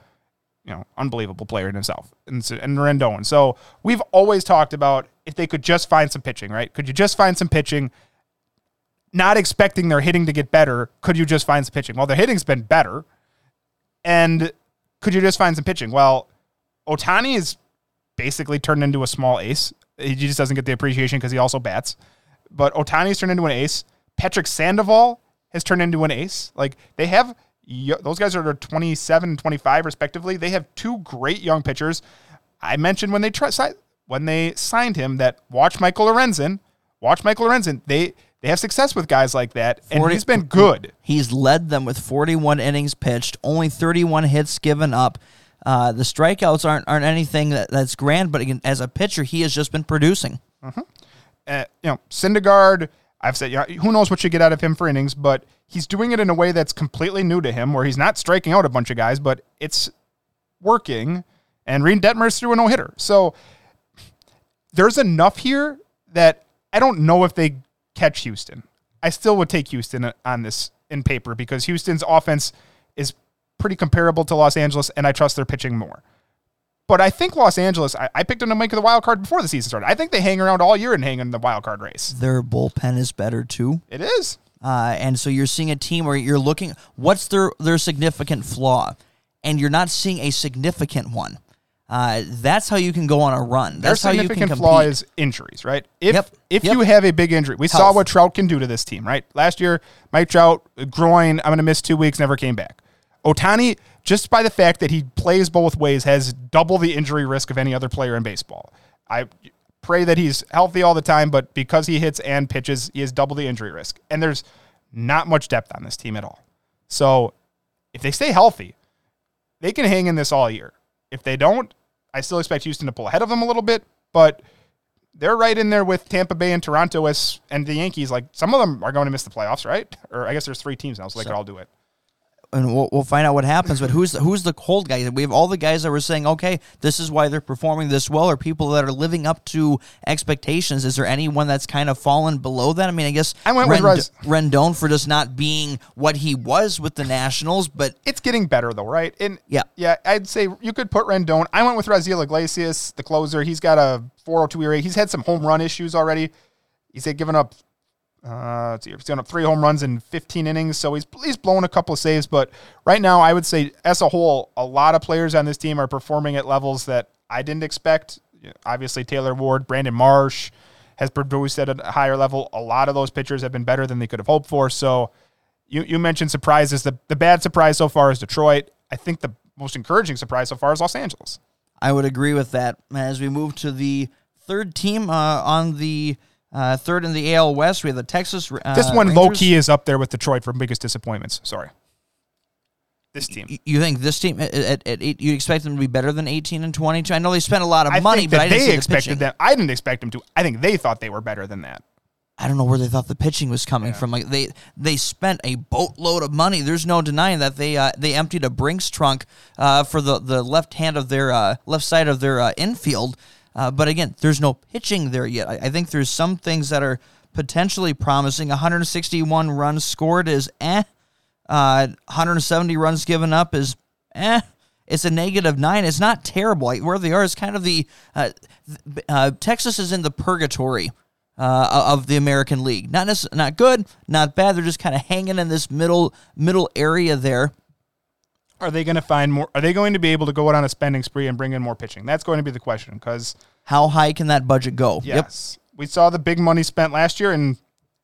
You know, unbelievable player in himself, and, and Rendon. So we've always talked about if they could just find some pitching, right? Could you just find some pitching? Not expecting their hitting to get better, could you just find some pitching? Well, their hitting's been better, and could you just find some pitching? Well, Ohtani is basically turned into a small ace. He just doesn't get the appreciation because he also bats. But Ohtani's turned into an ace. Patrick Sandoval has turned into an ace. Like, they have... Those guys are twenty-seven and twenty-five, respectively. They have two great young pitchers. I mentioned when they tri- when they signed him that watch Michael Lorenzen, watch Michael Lorenzen. They they have success with guys like that, and forty, he's been good. He's led them with forty-one innings pitched, only thirty-one hits given up. Uh, the strikeouts aren't aren't anything that, that's grand, but again, as a pitcher, he has just been producing. Uh-huh. Uh, you know, Syndergaard. I've said, you know, who knows what you get out of him for innings, but he's doing it in a way that's completely new to him, where he's not striking out a bunch of guys, but it's working. And Reed Detmers threw a no-hitter. So there's enough here that I don't know if they catch Houston. I still would take Houston on this in paper because Houston's offense is pretty comparable to Los Angeles, and I trust their pitching more. But I think Los Angeles, I, I picked them to make the wild card before the season started. I think they hang around all year and hang in the wild card race. Their bullpen is better, too. It is. Uh, and so you're seeing a team where you're looking, what's their, their significant flaw? And you're not seeing a significant one. Uh, that's how you can go on a run. That's how you can compete. Their significant flaw is injuries, right? If yep. if yep. you have a big injury, we Health. saw what Trout can do to this team, right? Last year, Mike Trout, groin, I'm going to miss two weeks, never came back. Ohtani, just by the fact that he plays both ways, has double the injury risk of any other player in baseball. I pray that he's healthy all the time, but because he hits and pitches, he has double the injury risk. And there's not much depth on this team at all. So if they stay healthy, they can hang in this all year. If they don't, I still expect Houston to pull ahead of them a little bit, but they're right in there with Tampa Bay and Toronto as, and the Yankees. Like, some of them are going to miss the playoffs, right? Or I guess there's three teams now, so they so, could all do it. And we'll, we'll find out what happens, but who's the, who's the cold guy? We have all the guys that were saying, okay, this is why they're performing this well, or people that are living up to expectations. Is there anyone that's kind of fallen below that? I mean, I guess I went Rend- with Rendon for just not being what he was with the Nationals, but... It's getting better, though, right? And yeah. Yeah, I'd say you could put Rendon. I went with Raisel Iglesias, the closer. He's got a four oh two E R A. He's had some home run issues already. He's had given up... Uh, let's see, he's done up three home runs in fifteen innings, so he's he's blown a couple of saves. But right now, I would say, as a whole, a lot of players on this team are performing at levels that I didn't expect. You know, obviously, Taylor Ward, Brandon Marsh has produced at a higher level. A lot of those pitchers have been better than they could have hoped for. So you, you mentioned surprises. The, the bad surprise so far is Detroit. I think the most encouraging surprise so far is Los Angeles. I would agree with that. As we move to the third team uh, on the... Uh, third in the A L West, we have the Texas uh, This one, Rangers. Low-key, is up there with Detroit for biggest disappointments. Sorry. This team. Y- you think this team, at, at, at eight, you expect them to be better than eighteen and twenty-two? I know they spent a lot of I money, but I didn't they see the expected pitching. Them. I didn't expect them to. I think they thought they were better than that. I don't know where they thought the pitching was coming yeah. from. Like they, they spent a boatload of money. There's no denying that they uh, they emptied a Brinks trunk uh, for the, the left hand of their uh, left side of their uh, infield. Uh, but again, there's no pitching there yet. I, I think there's some things that are potentially promising. one hundred sixty-one runs scored is eh. Uh, one hundred seventy runs given up is eh. It's a negative nine. It's not terrible. Like, where they are is kind of the uh, uh, Texas is in the purgatory uh, of the American League. Not necess- not good, not bad. They're just kind of hanging in this middle middle area there. Are they going to find more? Are they going to be able to go out on a spending spree and bring in more pitching? That's going to be the question. Because how high can that budget go? Yes, yep. We saw the big money spent last year, and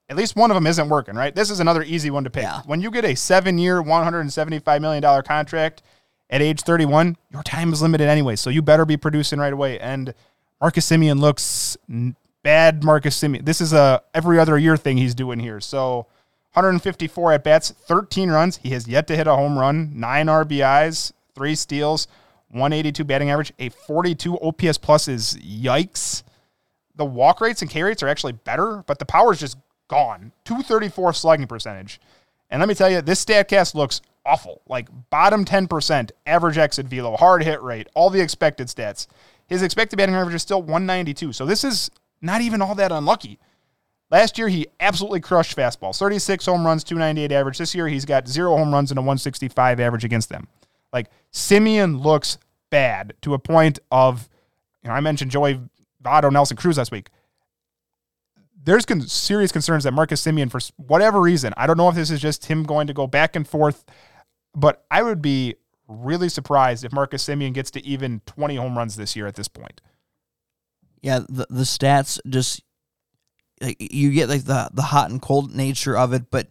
at least one of them isn't working. Right, this is another easy one to pick. Yeah. When you get a seven-year, one hundred and seventy-five million dollar contract at age thirty-one, your time is limited anyway, so you better be producing right away. And Marcus Semien looks bad. Marcus Semien. This is a every other year thing he's doing here. So. one hundred fifty-four at-bats, thirteen runs. He has yet to hit a home run, nine R B Is, three steals, one eighty-two batting average, a forty-two O P S plus is yikes. The walk rates and K rates are actually better, but the power is just gone. two thirty-four slugging percentage. And let me tell you, this Statcast looks awful. Like bottom ten percent, average exit velo, hard hit rate, all the expected stats. His expected batting average is still one ninety-two. So this is not even all that unlucky. Last year, he absolutely crushed fastballs. thirty-six home runs, two ninety-eight average. This year, he's got zero home runs and a one sixty-five average against them. Like, Semien looks bad to a point of, you know, I mentioned Joey Votto, Nelson Cruz last week. There's con- serious concerns that Marcus Semien, for whatever reason, I don't know if this is just him going to go back and forth, but I would be really surprised if Marcus Semien gets to even twenty home runs this year at this point. Yeah, the, the stats just... Like you get like the the hot and cold nature of it, but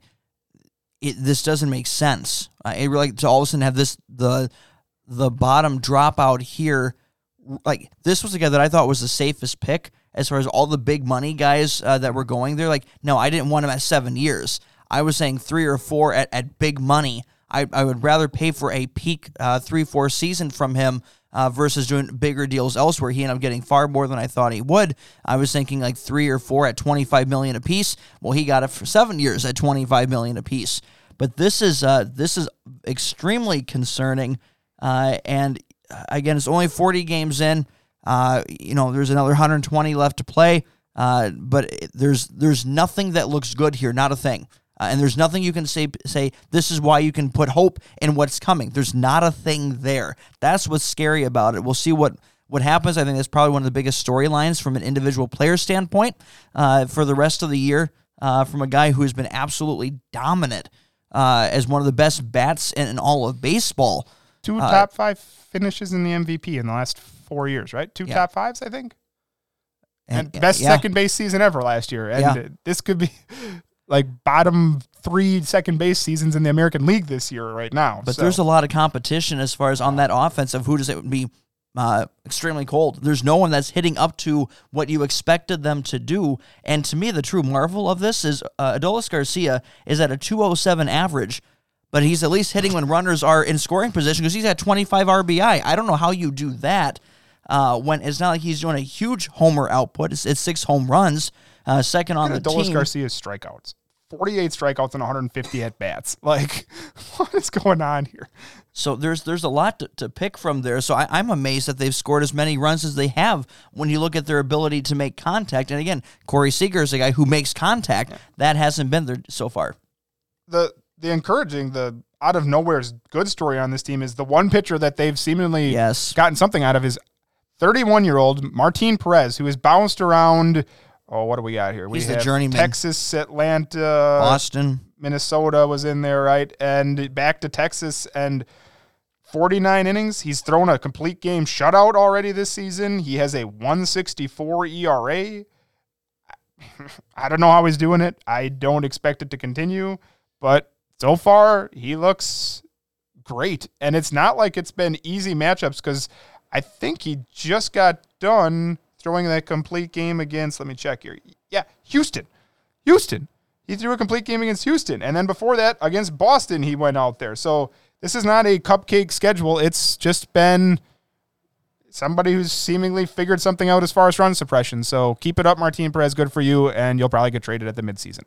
it, this doesn't make sense. Uh, it really, to all of a sudden have this the the bottom dropout here. Like this was the guy that I thought was the safest pick as far as all the big money guys uh, that were going there. Like no, I didn't want him at seven years. I was saying three or four at, at big money. I, I would rather pay for a peak uh, three four season from him. Uh, versus doing bigger deals elsewhere. He ended up getting far more than I thought he would. I was thinking like three or four at twenty-five million dollars apiece. Well, he got it for seven years at twenty-five million dollars apiece. But this is uh, this is extremely concerning. Uh, and again, it's only forty games in. Uh, you know, there's another one hundred twenty left to play. Uh, but it, there's there's nothing that looks good here, not a thing. Uh, and there's nothing you can say, say, this is why you can put hope in what's coming. There's not a thing there. That's what's scary about it. We'll see what, what happens. I think that's probably one of the biggest storylines from an individual player standpoint uh, for the rest of the year uh, from a guy who has been absolutely dominant uh, as one of the best bats in, in all of baseball. Two uh, top five finishes in the M V P in the last four years, right? Two yeah. top fives, I think. And, and best yeah. second base season ever last year. And yeah. this could be like bottom three second base seasons in the American League this year right now. But so. There's a lot of competition as far as on that offense of who does it be uh, extremely cold. There's no one that's hitting up to what you expected them to do. And to me, the true marvel of this is uh, Adolis Garcia is at a two oh seven average, but he's at least hitting when runners are in scoring position because he's at twenty-five R B I. I don't know how you do that. Uh, when it's not like he's doing a huge homer output. It's, it's six home runs, uh, second on the Adolis team. Garcia's strikeouts, forty-eight strikeouts and one hundred fifty at bats. Like, what is going on here? So there's there's a lot to, to pick from there. So I, I'm amazed that they've scored as many runs as they have when you look at their ability to make contact. And again, Corey Seager is a guy who makes contact. Yeah. That hasn't been there so far. The the encouraging the. Out of nowhere's good story on this team is the one pitcher that they've seemingly yes. gotten something out of is thirty-one-year-old Martin Perez, who has bounced around. Oh, what do we got here? We He's have the journeyman. Texas, Atlanta, Boston, Minnesota was in there, right? And back to Texas and forty-nine innings. He's thrown a complete game shutout already this season. He has a one sixty-four E R A. I don't know how he's doing it. I don't expect it to continue, but so far, he looks great. And it's not like it's been easy matchups because I think he just got done throwing that complete game against, let me check here. Yeah, Houston. Houston. He threw a complete game against Houston. And then before that, against Boston, he went out there. So this is not a cupcake schedule. It's just been somebody who's seemingly figured something out as far as run suppression. So keep it up, Martin Perez. Good for you. And you'll probably get traded at the midseason.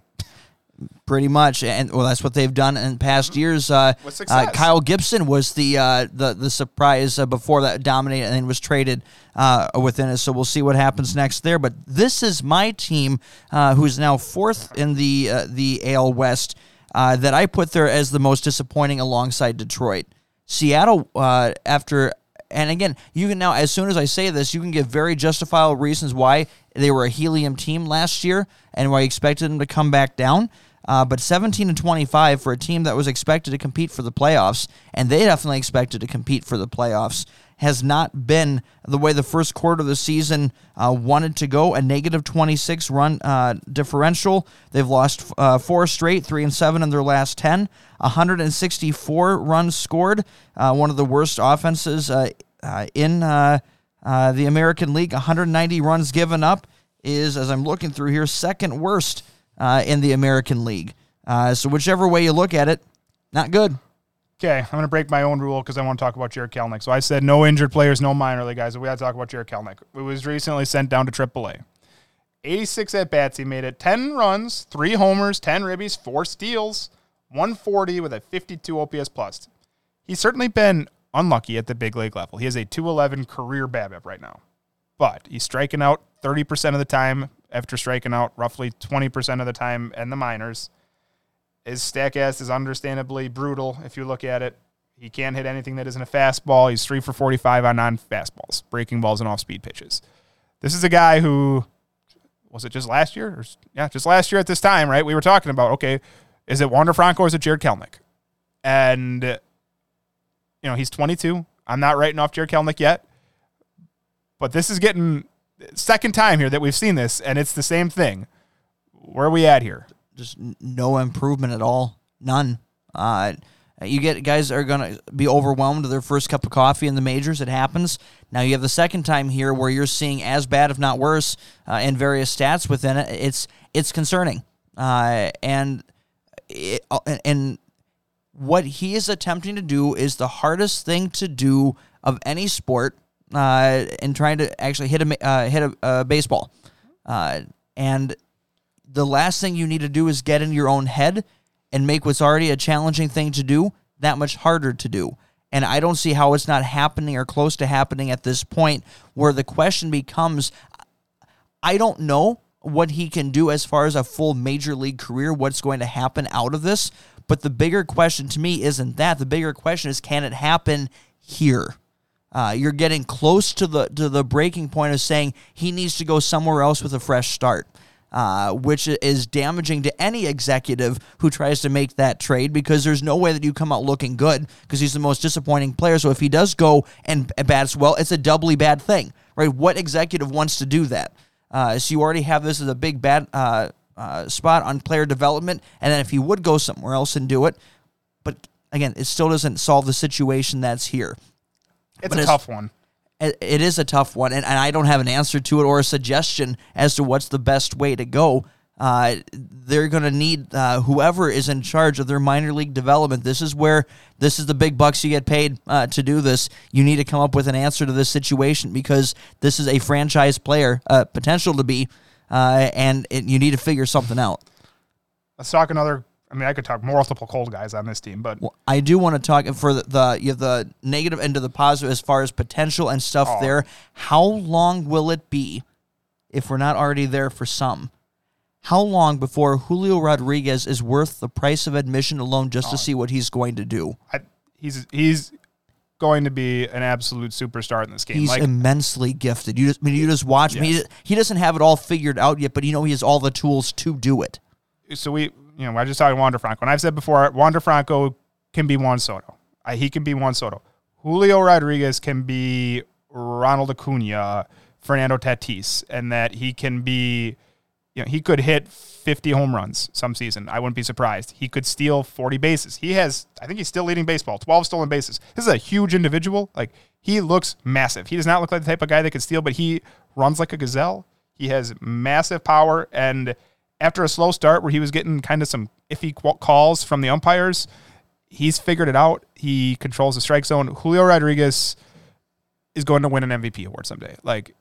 Pretty much, and well, that's what they've done in past years. Uh, uh, Kyle Gibson was the uh, the the surprise uh, before that dominated and then was traded uh, within us. So we'll see what happens next there. But this is my team, uh, who's now fourth in the uh, the A L West, uh, that I put there as the most disappointing alongside Detroit, Seattle. Uh, after and again, you can now as soon as I say this, you can give very justifiable reasons why they were a helium team last year and why I expected them to come back down. Uh, but seventeen and twenty-five for a team that was expected to compete for the playoffs, and they definitely expected to compete for the playoffs, has not been the way the first quarter of the season uh, wanted to go. A negative twenty-six run uh, differential. They've lost uh, four straight, three and seven in their last ten. one hundred sixty-four runs scored. Uh, one of the worst offenses uh, uh, in uh, uh, the American League. one hundred ninety runs given up is, as I'm looking through here, second worst Uh, in the American League. Uh, so whichever way you look at it, not good. Okay, I'm going to break my own rule because I want to talk about Jared Kelenic. So I said no injured players, no minor league guys. We got to talk about Jared Kelenic. He was recently sent down to triple A. eighty-six at-bats, he made it. ten runs, three homers, ten ribbies, four steals, one forty with a fifty-two O P S plus. He's certainly been unlucky at the big league level. He has a two eleven career BABIP right now. But he's striking out thirty percent of the time, after striking out roughly twenty percent of the time in the minors. His stack ass is understandably brutal if you look at it. He can't hit anything that isn't a fastball. He's three for forty-five on non-fastballs, breaking balls and off-speed pitches. This is a guy who, was it just last year? Or, yeah, just last year at this time, right? We were talking about, okay, is it Wander Franco or is it Jared Kelenic? And, you know, he's twenty-two. I'm not writing off Jared Kelenic yet. But this is getting... second time here that we've seen this, and it's the same thing. Where are we at here? Just no improvement at all. None. Uh, you get guys that are going to be overwhelmed with their first cup of coffee in the majors. It happens. Now you have the second time here where you're seeing as bad, if not worse, uh, in various stats within it. It's it's concerning. Uh, and it, and what he is attempting to do is the hardest thing to do of any sport, Uh, and trying to actually hit a uh, hit a uh, baseball, uh, and the last thing you need to do is get in your own head and make what's already a challenging thing to do that much harder to do. And I don't see how it's not happening or close to happening at this point, where the question becomes, I don't know what he can do as far as a full major league career, what's going to happen out of this. But the bigger question to me isn't that. The bigger question is, can it happen here? Uh, you're getting close to the to the breaking point of saying he needs to go somewhere else with a fresh start, uh, which is damaging to any executive who tries to make that trade, because there's no way that you come out looking good, because he's the most disappointing player. So if he does go and bats well, it's a doubly bad thing, right? What executive wants to do that? Uh, so you already have this as a big bad uh, uh, spot on player development, and then if he would go somewhere else and do it, but again, it still doesn't solve the situation that's here. It's but a it's, tough one. It, it is a tough one, and, and I don't have an answer to it or a suggestion as to what's the best way to go. Uh, they're going to need uh, whoever is in charge of their minor league development. This is where this is the big bucks you get paid uh, to do this. You need to come up with an answer to this situation, because this is a franchise player, uh, potential to be, uh, and it, you need to figure something out. Let's talk another. I mean, I could talk multiple cold guys on this team, but well, I do want to talk for the the, you have the negative and to the positive as far as potential and stuff oh. there. How long will it be, if we're not already there for some? How long before Julio Rodriguez is worth the price of admission alone just oh, to see what he's going to do? I, he's he's going to be an absolute superstar in this game. He's like, immensely gifted. You just I mean you just watch yes. him. He, he doesn't have it all figured out yet, but you know he has all the tools to do it. So we, you know, I just talked Wander Franco, and I've said before, Wander Franco can be Juan Soto. I, he can be Juan Soto. Julio Rodriguez can be Ronald Acuna, Fernando Tatis, and that he can be. You know, he could hit fifty home runs some season. I wouldn't be surprised. He could steal forty bases. He has, I think he's still leading baseball, twelve stolen bases. This is a huge individual. Like, he looks massive. He does not look like the type of guy that could steal, but he runs like a gazelle. He has massive power. And after a slow start where he was getting kind of some iffy calls from the umpires, he's figured it out. He controls the strike zone. Julio Rodriguez is going to win an M V P award someday. Like,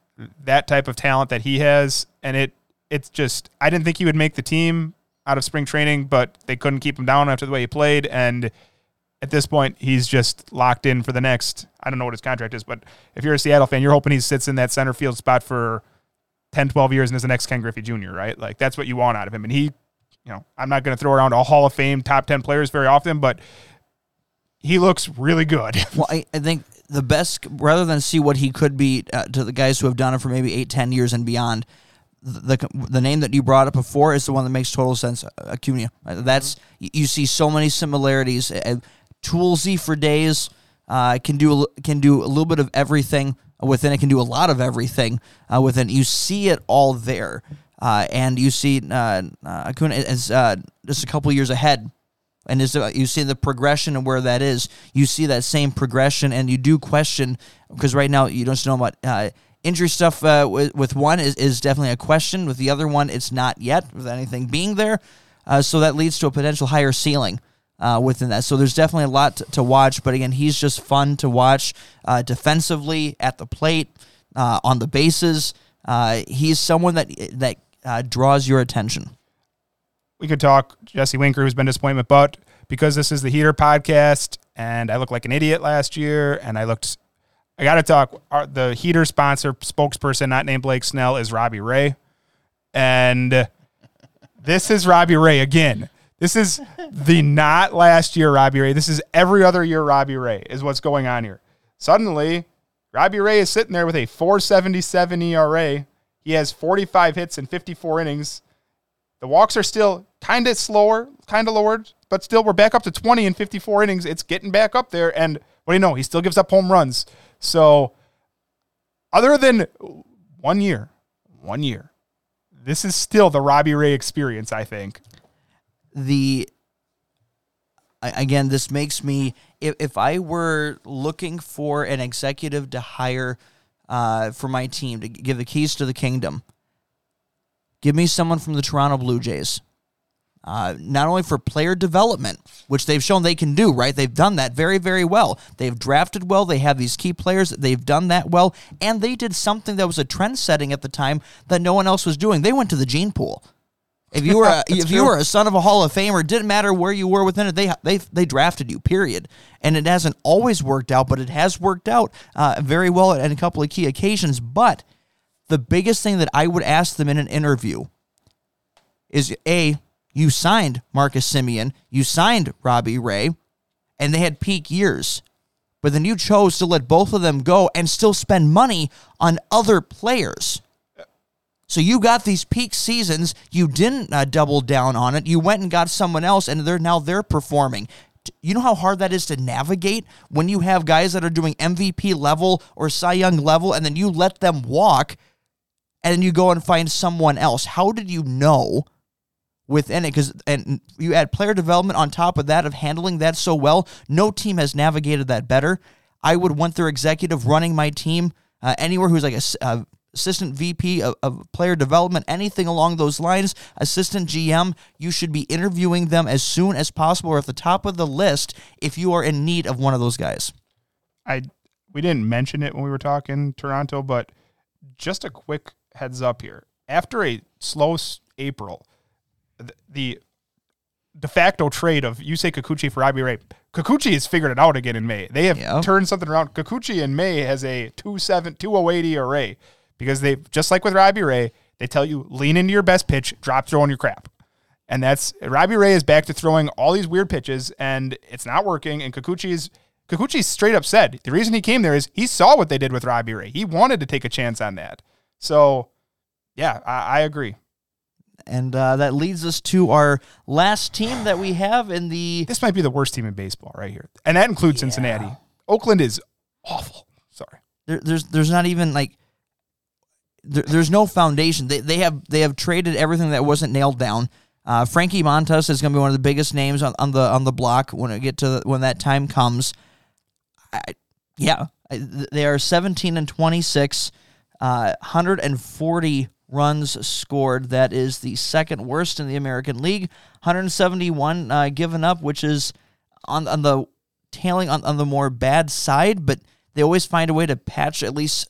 that type of talent that he has, and it, It's just, I didn't think he would make the team out of spring training, but they couldn't keep him down after the way he played. And at this point, he's just locked in for the next, I don't know what his contract is, but if you're a Seattle fan, you're hoping he sits in that center field spot for ten, twelve years and is the next Ken Griffey Junior, right? Like, that's what you want out of him. And he, you know, I'm not going to throw around a Hall of Fame top ten players very often, but he looks really good. Well, I, I think the best, rather than see what he could be uh, to the guys who have done it for maybe eight, ten years and beyond, The the name that you brought up before is the one that makes total sense, Acuna. That's you see so many similarities. Toolsy for days, uh, can do can do a little bit of everything within it. Can do a lot of everything uh, within. You see it all there, uh, and you see uh, Acuna is uh, just a couple years ahead. And is the, you see the progression and where that is. You see that same progression, and you do question, because right now you don't know about. Uh, Injury stuff uh, with, with one is, is definitely a question. With the other one, it's not yet, with anything being there. Uh, so that leads to a potential higher ceiling uh, within that. So there's definitely a lot to, to watch. But again, he's just fun to watch uh, defensively, at the plate, uh, on the bases. Uh, he's someone that that uh, draws your attention. We could talk Jesse Winker, who's been disappointment, but because this is the Heater podcast, and I looked like an idiot last year, and I looked... I got to talk. Our, the Heater sponsor, spokesperson, not named Blake Snell, is Robbie Ray. And this is Robbie Ray again. This is the not last year Robbie Ray. This is every other year Robbie Ray is what's going on here. Suddenly, Robbie Ray is sitting there with a four seventy-seven E R A. He has forty-five hits and fifty-four innings. The walks are still kind of slower, kind of lowered, but still we're back up to twenty and fifty-four innings. It's getting back up there. And what do you know? He still gives up home runs. So, other than one year, one year, this is still the Robbie Ray experience, I think. The again, this makes me, if, if I were looking for an executive to hire uh, for my team, to give the keys to the kingdom, give me someone from the Toronto Blue Jays. Uh, not only for player development, which they've shown they can do, right? They've done that very, very well. They've drafted well. They have these key players. They've done that well. And they did something that was a trend-setting at the time that no one else was doing. They went to the gene pool. If you were a, if true. you were a son of a Hall of Famer, it didn't matter where you were within it. They they they drafted you, period. And it hasn't always worked out, but it has worked out uh, very well at, at a couple of key occasions. But the biggest thing that I would ask them in an interview is, A, you signed Marcus Semien, you signed Robbie Ray, and they had peak years. But then you chose to let both of them go and still spend money on other players. So you got these peak seasons. You didn't uh, double down on it. You went and got someone else, and they're now they're performing. You know how hard that is to navigate when you have guys that are doing M V P level or Cy Young level, and then you let them walk, and then you go and find someone else. How did you know within it? Because and you add player development on top of that, of handling that so well. No team has navigated that better. I would want their executive running my team uh, anywhere who's like a... Uh, Assistant V P of, of player development, anything along those lines, assistant G M, you should be interviewing them as soon as possible or at the top of the list if you are in need of one of those guys. I we didn't mention it when we were talking Toronto, but just a quick heads up here. After a slow April, the, the de facto trade of Yusei Kikuchi for Robbie Ray, Kikuchi has figured it out again in May. They have yep. turned something around. Kikuchi in May has a two oh eight E R A. Because they, just like with Robbie Ray, they tell you, lean into your best pitch, drop throwing your crap. And that's, Robbie Ray is back to throwing all these weird pitches, and it's not working. And Kikuchi's, Kikuchi's straight up said, the reason he came there is he saw what they did with Robbie Ray. He wanted to take a chance on that. So, yeah, I, I agree. And uh, that leads us to our last team that we have in the... This might be the worst team in baseball right here. And that includes yeah. Cincinnati. Oakland is awful. Sorry. There, there's, there's not even, like... There's no foundation. They they have they have traded everything that wasn't nailed down. Uh, Frankie Montas is going to be one of the biggest names on, on the on the block when it get to the, when that time comes. I, yeah, they are seventeen and twenty-six, uh, one hundred forty runs scored. That is the second worst in the American League. one hundred seventy-one uh, given up, which is on on the tailing on, on the more bad side. But they always find a way to patch at least.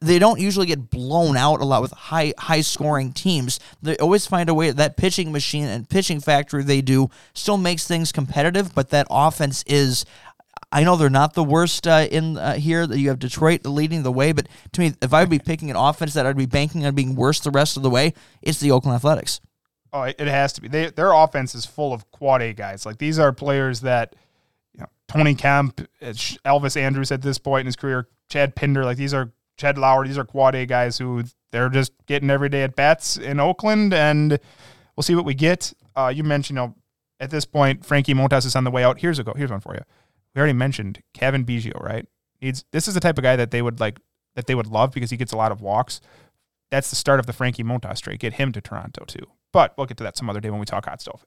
They don't usually get blown out a lot with high high scoring teams. They always find a way. That pitching machine and pitching factory they do still makes things competitive, but that offense is, I know they're not the worst uh, in uh, here. You have Detroit leading the way, but to me, if I would be picking an offense that I'd be banking on being worse the rest of the way, it's the Oakland Athletics. Oh, it has to be. They, their offense is full of quad A guys. Like, these are players that, you know, Tony Kemp, Elvis Andrus at this point in his career, Chad Pinder, like these are Chad Lauer, these are quad A guys who they're just getting every day at bats in Oakland, and we'll see what we get. Uh, you mentioned, you know, at this point, Frankie Montas is on the way out. Here's a go. Here's one for you. We already mentioned Kevin Biggio, right? He's, this is the type of guy that they would like, that they would love because he gets a lot of walks. That's the start of the Frankie Montas trade. Get him to Toronto too. But we'll get to that some other day when we talk hot stuff.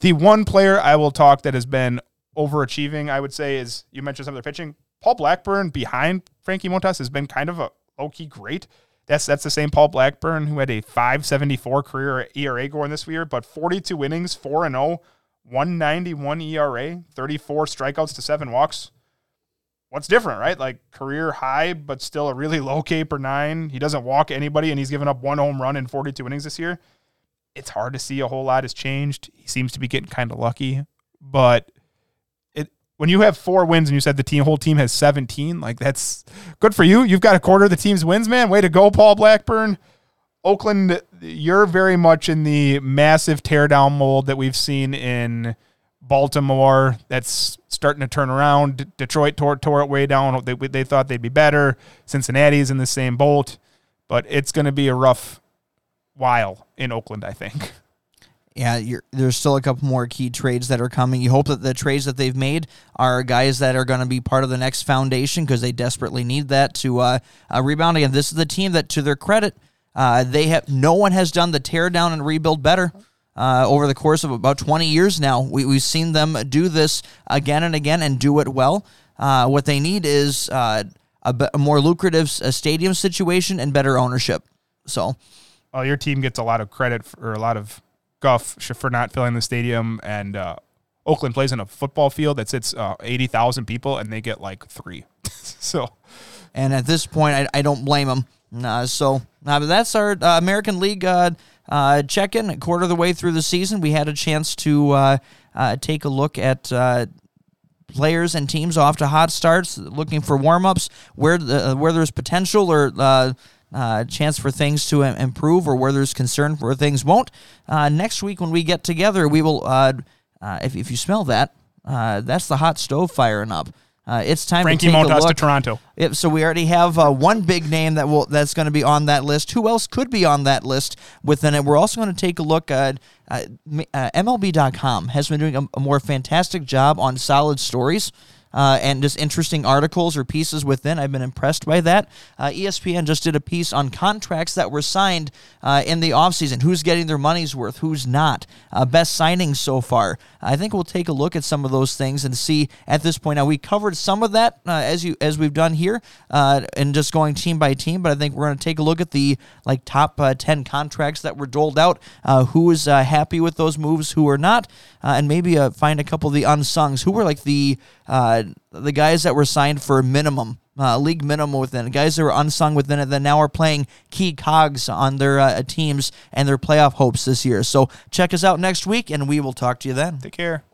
The one player I will talk that has been overachieving, I would say, is, you mentioned some of their pitching. Paul Blackburn behind Frankie Montas has been kind of a low-key great. That's that's the same Paul Blackburn who had a five seventy-four career E R A going this year, but forty-two innings, four and oh, one ninety-one E R A, thirty-four strikeouts to seven walks. What's different, right? Like, career high, but still a really low K per nine. He doesn't walk anybody, and he's given up one home run in forty-two innings this year. It's hard to see a whole lot has changed. He seems to be getting kind of lucky, but... When you have four wins and you said the team whole team has seventeen, like, that's good for you. You've got a quarter of the team's wins, man. Way to go, Paul Blackburn. Oakland, you're very much in the massive teardown mold that we've seen in Baltimore. That's starting to turn around. Detroit tore, tore it way down. They, they thought they'd be better. Cincinnati's in the same boat. But it's going to be a rough while in Oakland, I think. Yeah, you're, there's still a couple more key trades that are coming. You hope that the trades that they've made are guys that are going to be part of the next foundation because they desperately need that to uh, uh, rebound. Again, this is the team that, to their credit, uh, they have no one has done the tear down and rebuild better uh, over the course of about twenty years now. We, we've seen them do this again and again and do it well. Uh, what they need is uh, a, b- a more lucrative a stadium situation and better ownership. So, well, your team gets a lot of credit for a lot of guff for not filling the stadium, and uh, Oakland plays in a football field that sits uh, eighty thousand people, and they get like three. So, and at this point, I, I don't blame them. Uh, so uh, that's our uh, American League uh, uh, check-in. A quarter of the way through the season, we had a chance to uh, uh, take a look at uh, players and teams off to hot starts, looking for warm-ups, where the, where there's potential or uh, uh, chance for things to improve or where there's concern where things won't. Uh, next week when we get together, we will, uh, uh, if, if you smell that, uh, that's the hot stove firing up. Uh, it's time Frankie to take a look. Frankie Montas to Toronto. Yep, so we already have uh, one big name that will that's going to be on that list. Who else could be on that list within it? We're also going to take a look at uh, uh, M L B dot com has been doing a, a more fantastic job on solid stories uh, and just interesting articles or pieces within. I've been impressed by that. Uh, E S P N just did a piece on contracts that were signed uh, in the offseason. Who's getting their money's worth? Who's not? Uh, best signings so far. I think we'll take a look at some of those things and see at this point. Now, we covered some of that uh, as you as we've done here uh, and just going team by team, but I think we're going to take a look at the like top uh, ten contracts that were doled out, uh, who is uh, happy with those moves, who are not, uh, and maybe uh, find a couple of the unsungs, who were like the uh, the guys that were signed for minimum. Uh, league minimum within, guys that were unsung within it that now are playing key cogs on their uh, teams and their playoff hopes this year. So check us out next week, and we will talk to you then. Take care.